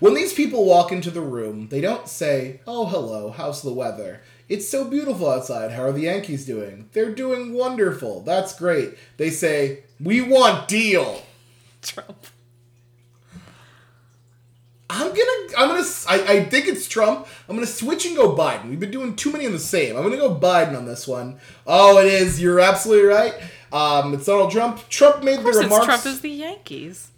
When these people walk into the room, they don't say, "Oh, hello, how's the weather? It's so beautiful outside, how are the Yankees doing? They're doing wonderful, that's great." They say, "We want deal." Trump. I'm gonna, I'm gonna, I, I think it's Trump. I'm gonna switch and go Biden. We've been doing too many in the same. I'm gonna go Biden on this one. Oh, it is. You're absolutely right. Um, it's Donald Trump. Trump made the remarks. Of course, Trump is the Yankees.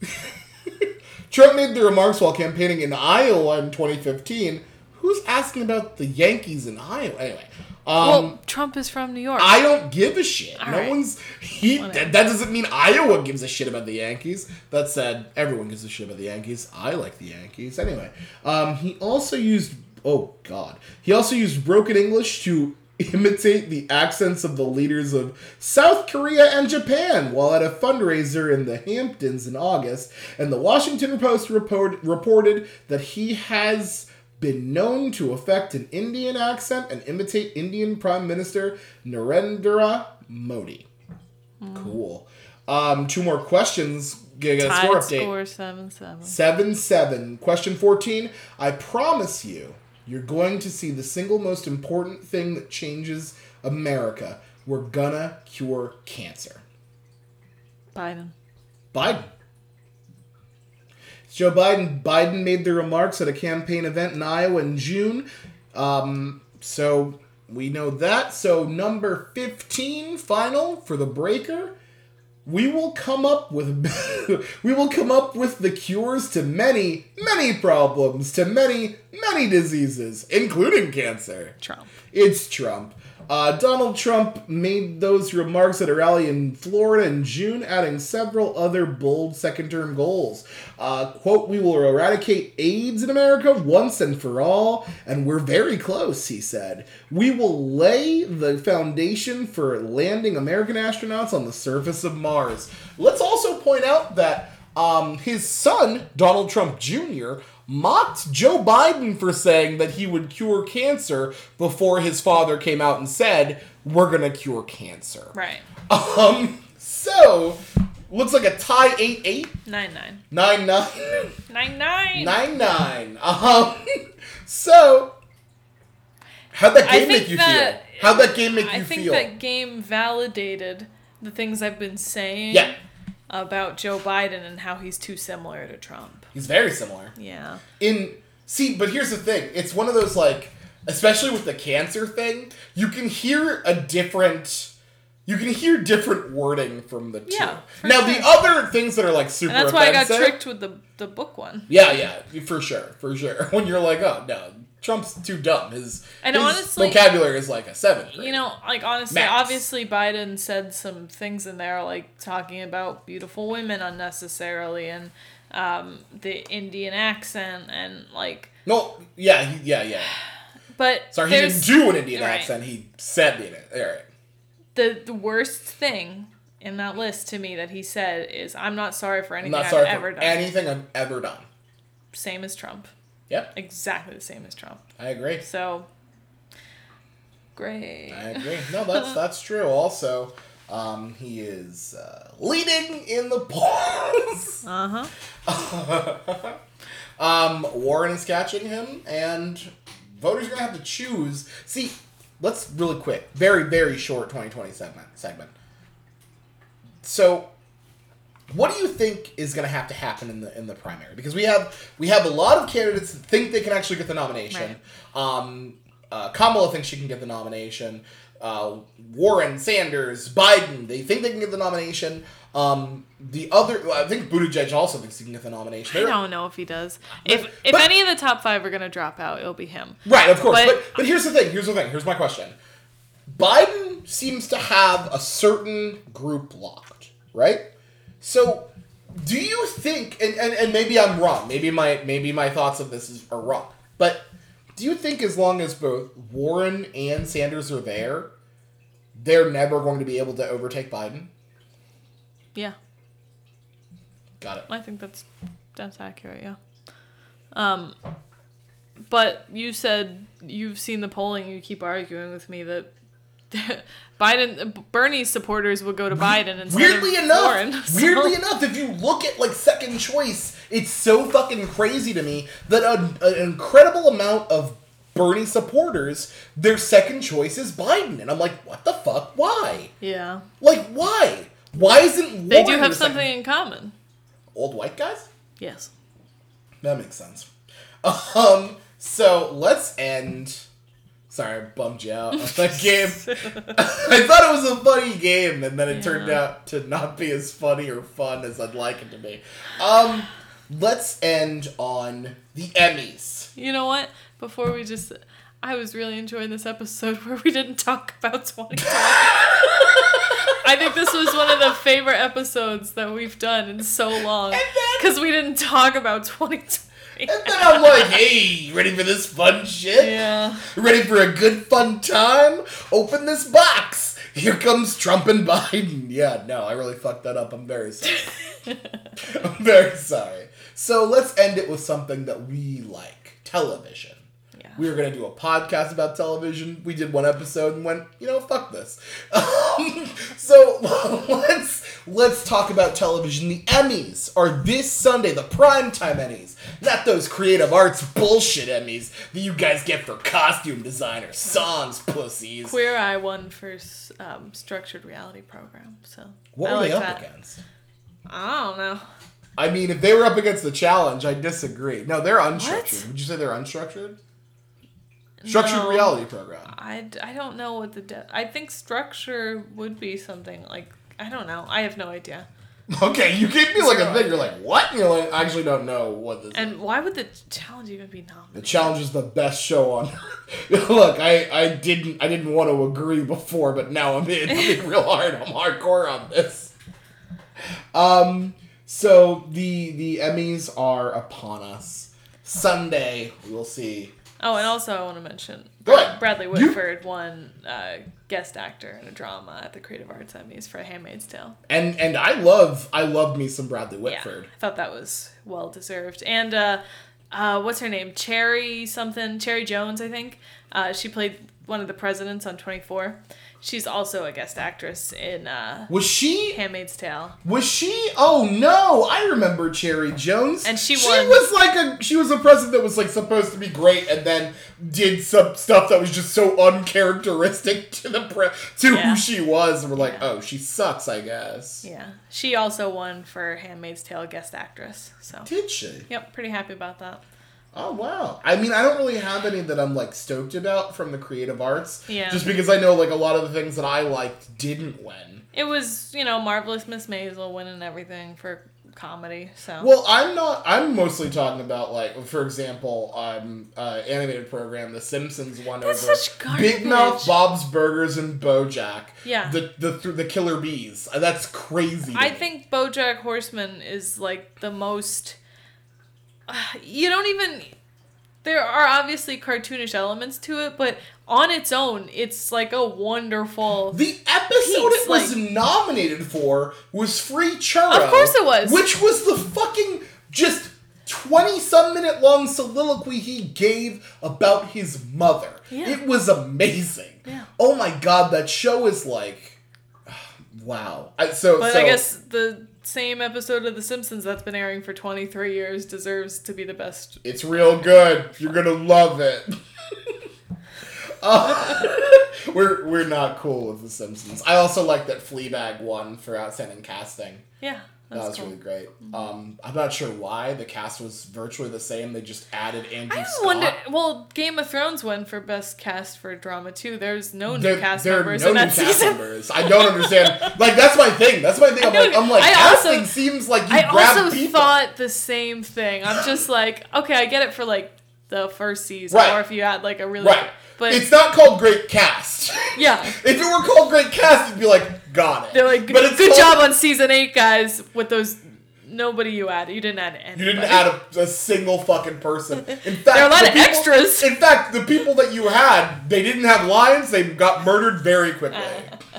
Trump made the remarks while campaigning in Iowa in twenty fifteen. Who's asking about the Yankees in Iowa? Anyway. Um, well, Trump is from New York. I don't give a shit. All no right. one's... He, that, that doesn't mean Iowa gives a shit about the Yankees. That said, everyone gives a shit about the Yankees. I like the Yankees. Anyway, um, he also used... Oh, God. He also used broken English to imitate the accents of the leaders of South Korea and Japan while at a fundraiser in the Hamptons in August. And the Washington Post report, reported that he has... been known to affect an Indian accent and imitate Indian Prime Minister Narendra Modi. Mm. Cool. Um, two more questions. Get a score update. Score seven seven. Seven seven. Question fourteen. I promise you, you're going to see the single most important thing that changes America. We're gonna cure cancer. Biden. Biden. Joe Biden. Biden made the remarks at a campaign event in Iowa in June. Um, so we know that. So number fifteen, final for the breaker. We will come up with we will come up with the cures to many, many problems, to many, many diseases, including cancer. Trump. It's Trump. Uh, Donald Trump made those remarks at a rally in Florida in June, adding several other bold second-term goals. Uh, quote, "We will eradicate AIDS in America once and for all, and we're very close," he said. "We will lay the foundation for landing American astronauts on the surface of Mars." Let's also point out that um, his son, Donald Trump Junior, mocked Joe Biden for saying that he would cure cancer before his father came out and said, "We're gonna cure cancer." Right. Um, so, looks like a tie eight eight? nine nine. nine nine. nine nine. nine nine. Um, so, how'd that game make you feel? How'd that game make you feel? I think that game validated the things I've been saying. Yeah. About Joe Biden and how he's too similar to Trump. He's very similar. Yeah. In See, but here's the thing. It's one of those, like, especially with the cancer thing, you can hear a different... You can hear different wording from the two. Yeah, now, sure. The other things that are, like, super offensive... And that's offensive, why I got tricked with the the book one. Yeah, yeah, for sure, for sure. When you're like, oh, no, Trump's too dumb. His, and his honestly, vocabulary is, like, a seven. You know, like, honestly, max. Obviously Biden said some things in there, like, talking about beautiful women unnecessarily, and um, the Indian accent, and, like... No, yeah, he, yeah, yeah. But sorry, he didn't do an Indian right. accent. He said the Indian... All right. The the worst thing in that list to me that he said is, I'm not sorry for anything I've ever done. Anything I've ever done. Same as Trump. Yep. Exactly the same as Trump. I agree. So, great. I agree. No, that's that's true. Also, um, he is uh, leading in the polls. Uh-huh. um, Warren is catching him, and voters are going to have to choose. See... Let's really quick, very, very short twenty twenty segment. segment. So, what do you think is going to have to happen in the in the primary? Because we have we have a lot of candidates that think they can actually get the nomination. Right. Um, uh, Kamala thinks she can get the nomination. Uh, Warren, Sanders, Biden, they think they can get the nomination. Um, the other, I think Buttigieg also thinks he can get the nomination. They're, I don't know if he does. If but, if but, any of the top five are going to drop out, it'll be him. Right, of course. But, but but here's the thing. Here's the thing. Here's my question. Biden seems to have a certain group locked, right? So, do you think? And, and, and maybe I'm wrong. Maybe my maybe my thoughts of this is, are wrong. But do you think as long as both Warren and Sanders are there, they're never going to be able to overtake Biden? Yeah. Got it. I think that's that's accurate, yeah. Um, but you said you've seen the polling. You keep arguing with me that Biden, Bernie's supporters will go to Biden instead weirdly of enough, Warren. So. Weirdly enough, if you look at, like, second choice, it's so fucking crazy to me that a, an incredible amount of Bernie supporters, their second choice is Biden. And I'm like, what the fuck? Why? Yeah. Like, why? Why isn't Warren? They do have something in common. Old white guys? Yes. That makes sense. Um, so let's end. Sorry, I bummed you out on that game. I thought it was a funny game, and then it yeah. turned out to not be as funny or fun as I'd like it to be. Um, let's end on the Emmys. You know what? Before we just... I was really enjoying this episode where we didn't talk about twenty twenty. I think this was one of the favorite episodes that we've done in so long. Because we didn't talk about twenty twenty. And then I'm like, hey, you ready for this fun shit? Yeah. Ready for a good fun time? Open this box. Here comes Trump and Biden. Yeah, no, I really fucked that up. I'm very sorry. I'm very sorry. So let's end it with something that we like. Television. Yeah. We were going to do a podcast about television. We did one episode and went, you know, fuck this. Um, so let's let's talk about television. The Emmys are this Sunday, the primetime Emmys. Not those creative arts bullshit Emmys that you guys get for costume design or songs, pussies. Queer Eye won for um, structured reality program. So what I were like they up that. Against? I don't know. I mean, if they were up against The Challenge, I disagree. No, they're unstructured. What? Would you say they're unstructured? Structured no, reality program. I, I don't know what the... De- I think structure would be something like... I don't know. I have no idea. Okay, you gave me like a thing. You're like, what? And you're like, I actually don't know what this and is. And why would The Challenge even be nominated? The Challenge is the best show on... Look, I, I didn't I didn't want to agree before, but now I'm in. I'm being real hard. I'm hardcore on this. Um. So, the the Emmys are upon us. Sunday, we'll see... Oh, and also I want to mention Brad- Bradley Whitford you- won uh, guest actor in a drama at the Creative Arts Emmys for *Handmaid's Tale*. And and I love I love me some Bradley Whitford. Yeah, I thought that was well deserved. And uh, uh, what's her name? Cherry something. Cherry Jones, I think. Uh, she played one of the presidents on twenty-four. She's also a guest actress in uh, was she *Handmaid's Tale*? Was she? Oh no, I remember Cherry Jones. And she, she was like a she was a president that was like supposed to be great, and then did some stuff that was just so uncharacteristic to the pre- to yeah. who she was. And we're like, yeah. oh, she sucks, I guess. Yeah, she also won for *Handmaid's Tale* guest actress. So did she? Yep, pretty happy about that. Oh, wow. I mean, I don't really have any that I'm, like, stoked about from the creative arts. Yeah. Just because I know, like, a lot of the things that I liked didn't win. It was, you know, Marvelous Miss Maisel winning everything for comedy, so... Well, I'm not... I'm mostly talking about, like, for example, um, uh, animated program, The Simpsons won That's over... such garbage. Big Mouth, Bob's Burgers, and BoJack. Yeah. The the the Killer Bees. That's crazy. I think BoJack Horseman is, like, the most... You don't even... There are obviously cartoonish elements to it, but on its own, it's like a wonderful The episode piece. It was like, nominated for was Free Churro. Of course it was. Which was the fucking just twenty-some minute long soliloquy he gave about his mother. Yeah. It was amazing. Yeah. Oh my god, that show is like... Wow. I, so, but so, I guess the... same episode of The Simpsons that's been airing for twenty-three years deserves to be the best. It's real good. You're gonna love it. uh, we're we're not cool with The Simpsons. I also like that Fleabag won for outstanding casting. Yeah, that was cool. Really great. Um, I'm not sure why the cast was virtually the same. They just added Andrew I Scott. Wonder, well, Game of Thrones won for best cast for drama too. There's no new there, cast there members. There are no new cast season. members. I don't understand. Like that's my thing. That's my thing. I'm like, I'm like, I casting also, seems like you I grab also people. Thought the same thing. I'm just like, okay, I get it for like the first season, right. Or if you had like a really, right. But it's not called Great Cast. Yeah. If it were called Great Cast, it'd be like. Got it. They're like, but it's good called, job on season eight, guys, with those... Nobody you added. You didn't add anybody. You didn't add a, a single fucking person. In fact, there are a lot of people, extras. In fact, the people that you had, they didn't have lines. They got murdered very quickly. Uh,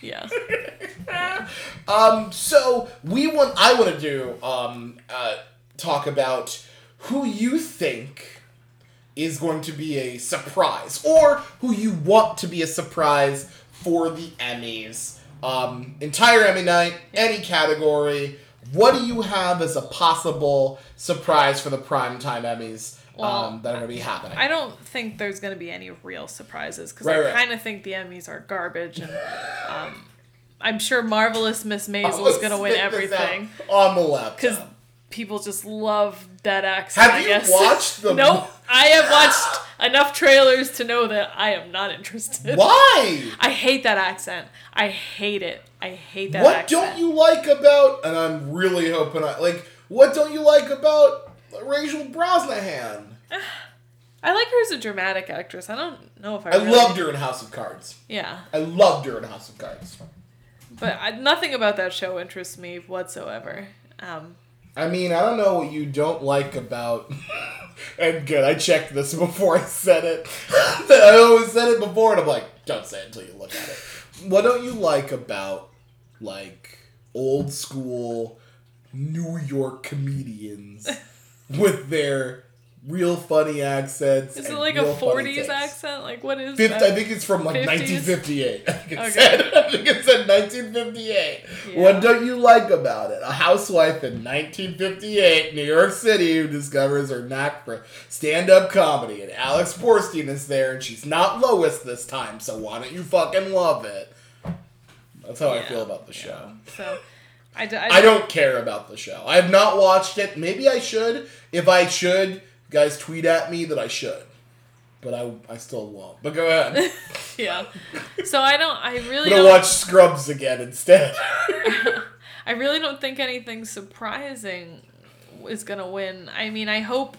yeah. um. So, we want... I want to do... Um. Uh. Talk about who you think is going to be a surprise. Or who you want to be a surprise... for the Emmys. Um, entire Emmy night, any category. What do you have as a possible surprise for the primetime Emmys well, um, that are going to be happening? I don't think there's going to be any real surprises because right, I right. kind of think the Emmys are garbage. And um, I'm sure Marvelous Miss Maisel is going to win everything. On the laptop. Because people just love that accent. Have you I guess. watched the Nope. I have watched enough trailers to know that I am not interested. Why? I hate that accent. I hate it. I hate that what accent. What don't you like about... And I'm really hoping I... Like, what don't you like about Rachel Brosnahan? I like her as a dramatic actress. I don't know if I I really... loved her in House of Cards. Yeah. I loved her in House of Cards. But I, nothing about that show interests me whatsoever. Um... I mean, I don't know what you don't like about... And good, I checked this before I said it. I always said it before, and I'm like, don't say it until you look at it. What don't you like about, like, old school New York comedians with their real funny accents? Is it like a forties accent? Like, what is Fifth, that? I think it's from, like, fifties? nineteen fifty-eight. I think it okay. said, I think it said nineteen fifty-eight. Yeah. What don't you like about it? A housewife in nineteen fifty-eight, New York City, who discovers her knack for stand-up comedy. And Alex Borstein is there, and she's not Lois this time, so why don't you fucking love it? That's how yeah. I feel about the yeah. show. So... I, d- I, d- I don't care about the show. I have not watched it. Maybe I should. If I should... Guys, tweet at me that I should, but I I still won't. But go ahead. Yeah. So I don't. I really. Gonna don't... watch Scrubs again instead. I really don't think anything surprising is gonna win. I mean, I hope.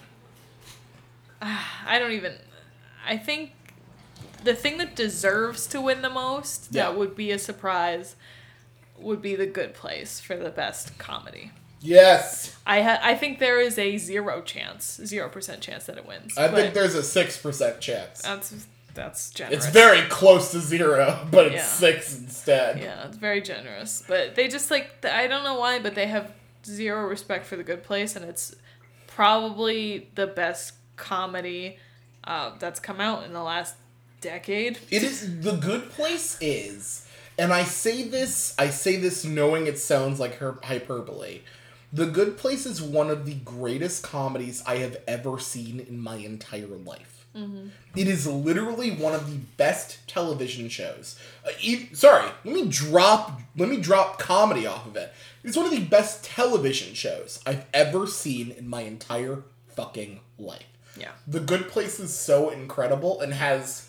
Uh, I don't even. I think the thing that deserves to win the most yeah. that would be a surprise would be The Good Place for the best comedy. Yes. I ha- I think there is a zero chance, zero percent chance that it wins. I think there's a six percent chance. That's that's generous. It's very close to zero, but it's yeah. six instead. Yeah, it's very generous. But they just like I don't know why, but they have zero respect for The Good Place, and it's probably the best comedy uh, that's come out in the last decade. It is. The Good Place is, and I say this, I say this knowing it sounds like her- hyperbole. The Good Place is one of the greatest comedies I have ever seen in my entire life. Mm-hmm. It is literally one of the best television shows. Uh, it, sorry, let me drop let me drop comedy off of it. It's one of the best television shows I've ever seen in my entire fucking life. Yeah. The Good Place is so incredible and has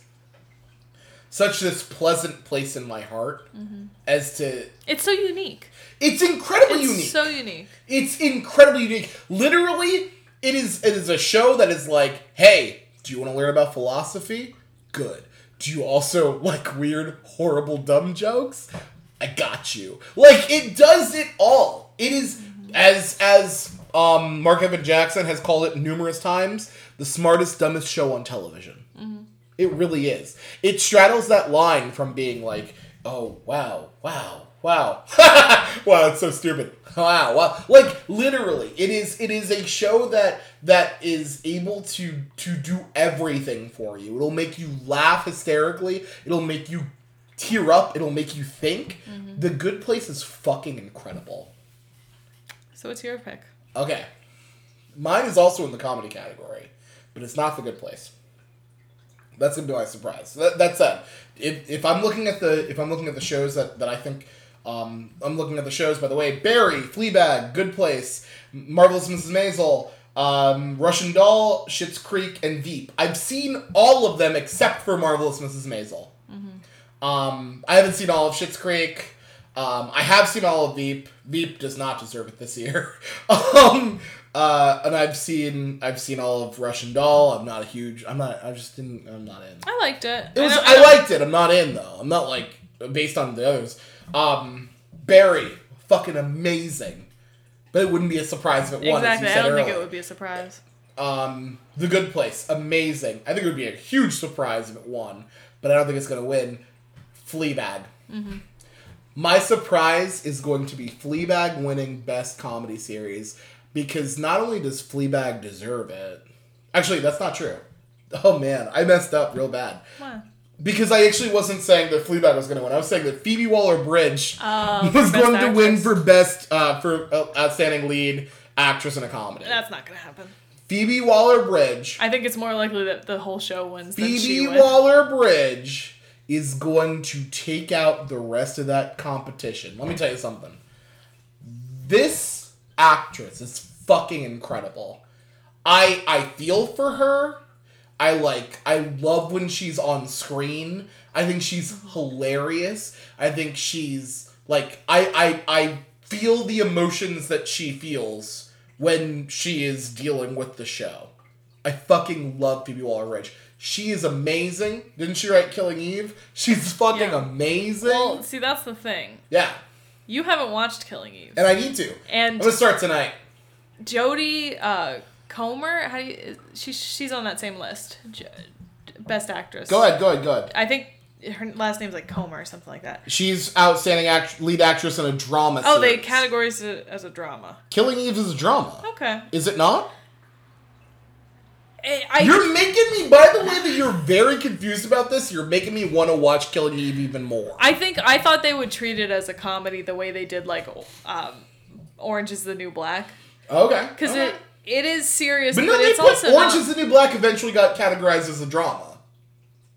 such this pleasant place in my heart mm-hmm. as to... It's so unique. It's incredibly it's unique. It's so unique. It's incredibly unique. Literally, it is it is a show that is like, hey, do you want to learn about philosophy? Good. Do you also like weird, horrible, dumb jokes? I got you. Like, it does it all. It is, mm-hmm. as as um, Mark Evan Jackson has called it numerous times, the smartest, dumbest show on television. Mm-hmm. It really is. It straddles that line from being like, oh, wow, wow, wow. Wow, it's so stupid. Wow, wow. Like, literally, it is it is a show that that is able to to do everything for you. It'll make you laugh hysterically. It'll make you tear up. It'll make you think. Mm-hmm. The Good Place is fucking incredible. So what's your pick? Okay. Mine is also in the comedy category, but it's not The Good Place. That's gonna be my surprise. That, that said, if if I'm looking at the if I'm looking at the shows that, that I think um, I'm looking at the shows, by the way, Barry, Fleabag, Good Place, Marvelous Missus Maisel, um, Russian Doll, Schitt's Creek, and Veep. I've seen all of them except for Marvelous Missus Maisel. Mm-hmm. Um, I haven't seen all of Schitt's Creek. Um, I have seen all of Veep. Veep does not deserve it this year. um, Uh, and I've seen I've seen all of Russian Doll. I'm not a huge. I'm not. I just didn't. I'm not in. I liked it. It was. I, I, I liked it. I'm not in though. I'm not like based on the others. Um, Barry, fucking amazing. But it wouldn't be a surprise if it won. Exactly. As you said I don't earlier. think it would be a surprise. Um, The Good Place, amazing. I think it would be a huge surprise if it won. But I don't think it's gonna win. Fleabag. Mm-hmm. My surprise is going to be Fleabag winning Best Comedy Series. Because not only does Fleabag deserve it... Actually, that's not true. Oh, man. I messed up real bad. Why? Because I actually wasn't saying that Fleabag was going to win. I was saying that Phoebe Waller-Bridge uh, was going actress. to win for best... Uh, for outstanding lead actress in a comedy. That's not going to happen. Phoebe Waller-Bridge... I think it's more likely that the whole show wins Phoebe than she wins. Phoebe Waller-Bridge is going to take out the rest of that competition. Let me tell you something. This... actress is fucking incredible. I I feel for her. I like I love when she's on screen. I think she's hilarious. I think she's like I I I feel the emotions that she feels when she is dealing with the show. I fucking love Phoebe Waller-Bridge. She is amazing. Didn't she write Killing Eve? She's fucking yeah. amazing. Well, see, that's the thing. Yeah. You haven't watched Killing Eve. And I need to. And I'm going to start tonight. Jodie uh, Comer, how do you, she, she's on that same list. J- best actress. Go ahead, go ahead, go ahead. I think her last name's like Comer or something like that. She's outstanding act- lead actress in a drama oh, series. Oh, they categorized it as a drama. Killing Eve is a drama. Okay. Is it not? I, I, you're making me, by the way, that you're very confused about this, you're making me want to watch Killing Eve even more. I think, I thought they would treat it as a comedy the way they did, like, um, Orange is the New Black. Okay. Because okay. it, it is serious, but, but no, it's also Orange not... is the New Black eventually got categorized as a drama.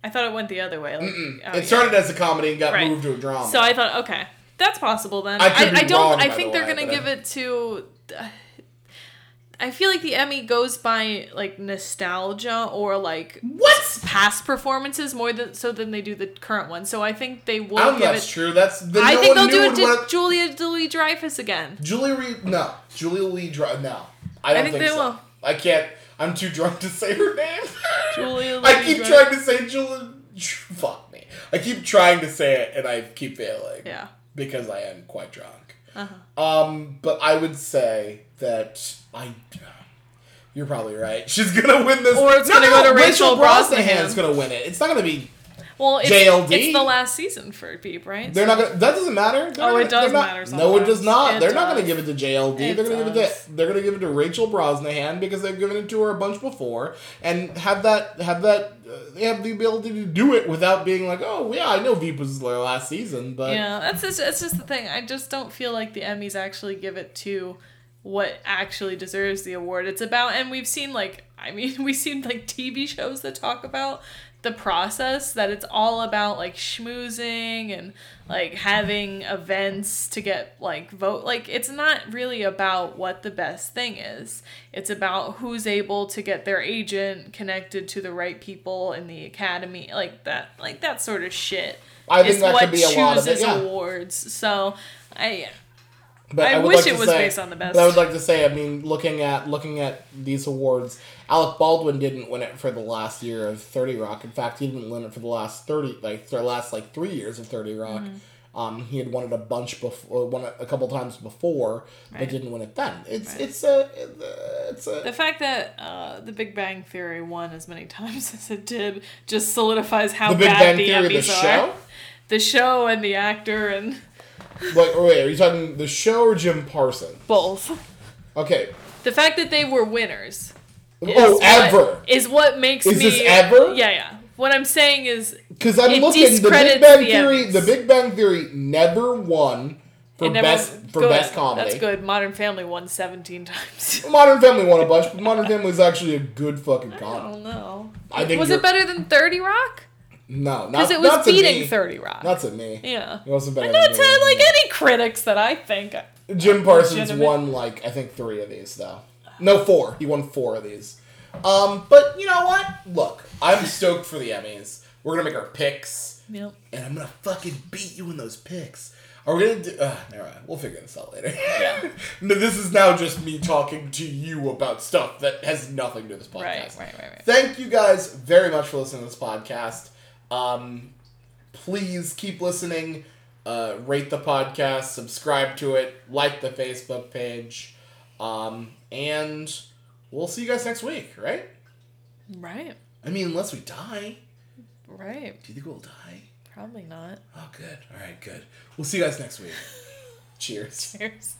I thought it went the other way. Like, oh, it started yeah. as a comedy and got right. moved to a drama. So I thought, okay, that's possible then. I could I, be I don't, wrong, I by think the they're way, gonna give I... it to... Uh, I feel like the Emmy goes by like nostalgia or like what past performances more than so than they do the current one. So I think they will. I give that's it, true. That's the I no think they'll do it to what... Julia Louis-Dreyfus again. Julia Re- no Julia Louis-Dreyfus no. I don't I think, think they so. Will. I can't. I'm too drunk to say her name. Julia. Louis-Dreyfus. I keep trying to say Julia. Fuck me. I keep trying to say it and I keep failing. Yeah. Because I am quite drunk. Uh-huh. Um, but I would say that I. You're probably right. She's gonna win this, or it's no, gonna no, go to Rachel, Rachel Brosnahan's gonna win it. It's not gonna be. Well, it's, J L D. It's the last season for Veep, right? They're so. not. Gonna, that doesn't matter. They're oh, not, it does not, matter. Sometimes. No, it does not. It they're does. not gonna give it to J L D. It they're gonna does. give it to. They're gonna give it to Rachel Brosnahan because they've given it to her a bunch before, and have that have that uh, they have the ability to do it without being like, oh yeah, I know Veep was their last season, but yeah, that's just, that's just the thing. I just don't feel like the Emmys actually give it to what actually deserves the award. It's about, and we've seen like, I mean, we've seen like T V shows that talk about the process, that it's all about like schmoozing and like having events to get like vote. Like, it's not really about what the best thing is. It's about who's able to get their agent connected to the right people in the academy, like that, like that sort of shit. I think that could be a lot of it. Yeah. Awards. So I, but I, I wish like it was say, based on the best. But I would like to say, I mean, looking at looking at these awards, Alec Baldwin didn't win it for the last year of thirty Rock. In fact, he didn't win it for the last thirty, like the last like three years of thirty Rock. Mm-hmm. Um, he had won it a bunch before, won it a couple times before, right. but didn't win it then. It's right. it's a it's a the fact that uh, the Big Bang Theory won as many times as it did just solidifies how the Big bad Bang the Theory, Emmys the show? Are. The show and the actor and. Like, wait, are you talking the show or Jim Parsons? Both. Okay. The fact that they were winners. Is oh, what, ever. Is what makes is me... Is this ever? Yeah, yeah. What I'm saying is... Because I'm looking, the Big Bang the Theory the Big Bang Theory never won for never, best for good. best comedy. That's good. Modern Family won seventeen times. Modern Family won a bunch, but Modern Family is actually a good fucking comedy. I don't know. I think Was it better than thirty Rock? No, not because it was not beating me. thirty Rock. Not to me. Yeah, it wasn't better. And not to like me. Any critics that I think. Jim Parsons legitimate. won like I think three of these though. No, four. He won four of these. Um, but you know what? Look, I'm stoked for the Emmys. We're gonna make our picks. Yep. And I'm gonna fucking beat you in those picks. Are we gonna do? Uh, never mind. We'll figure this out later. Yeah. No, this is now just me talking to you about stuff that has nothing to do with this podcast. Right, right, right, right. Thank you guys very much for listening to this podcast. Um, please keep listening, uh, rate the podcast, subscribe to it, like the Facebook page, um, and we'll see you guys next week, right? Right. I mean, unless we die. Right. Do you think we'll die? Probably not. Oh, good. All right, good. We'll see you guys next week. Cheers. Cheers.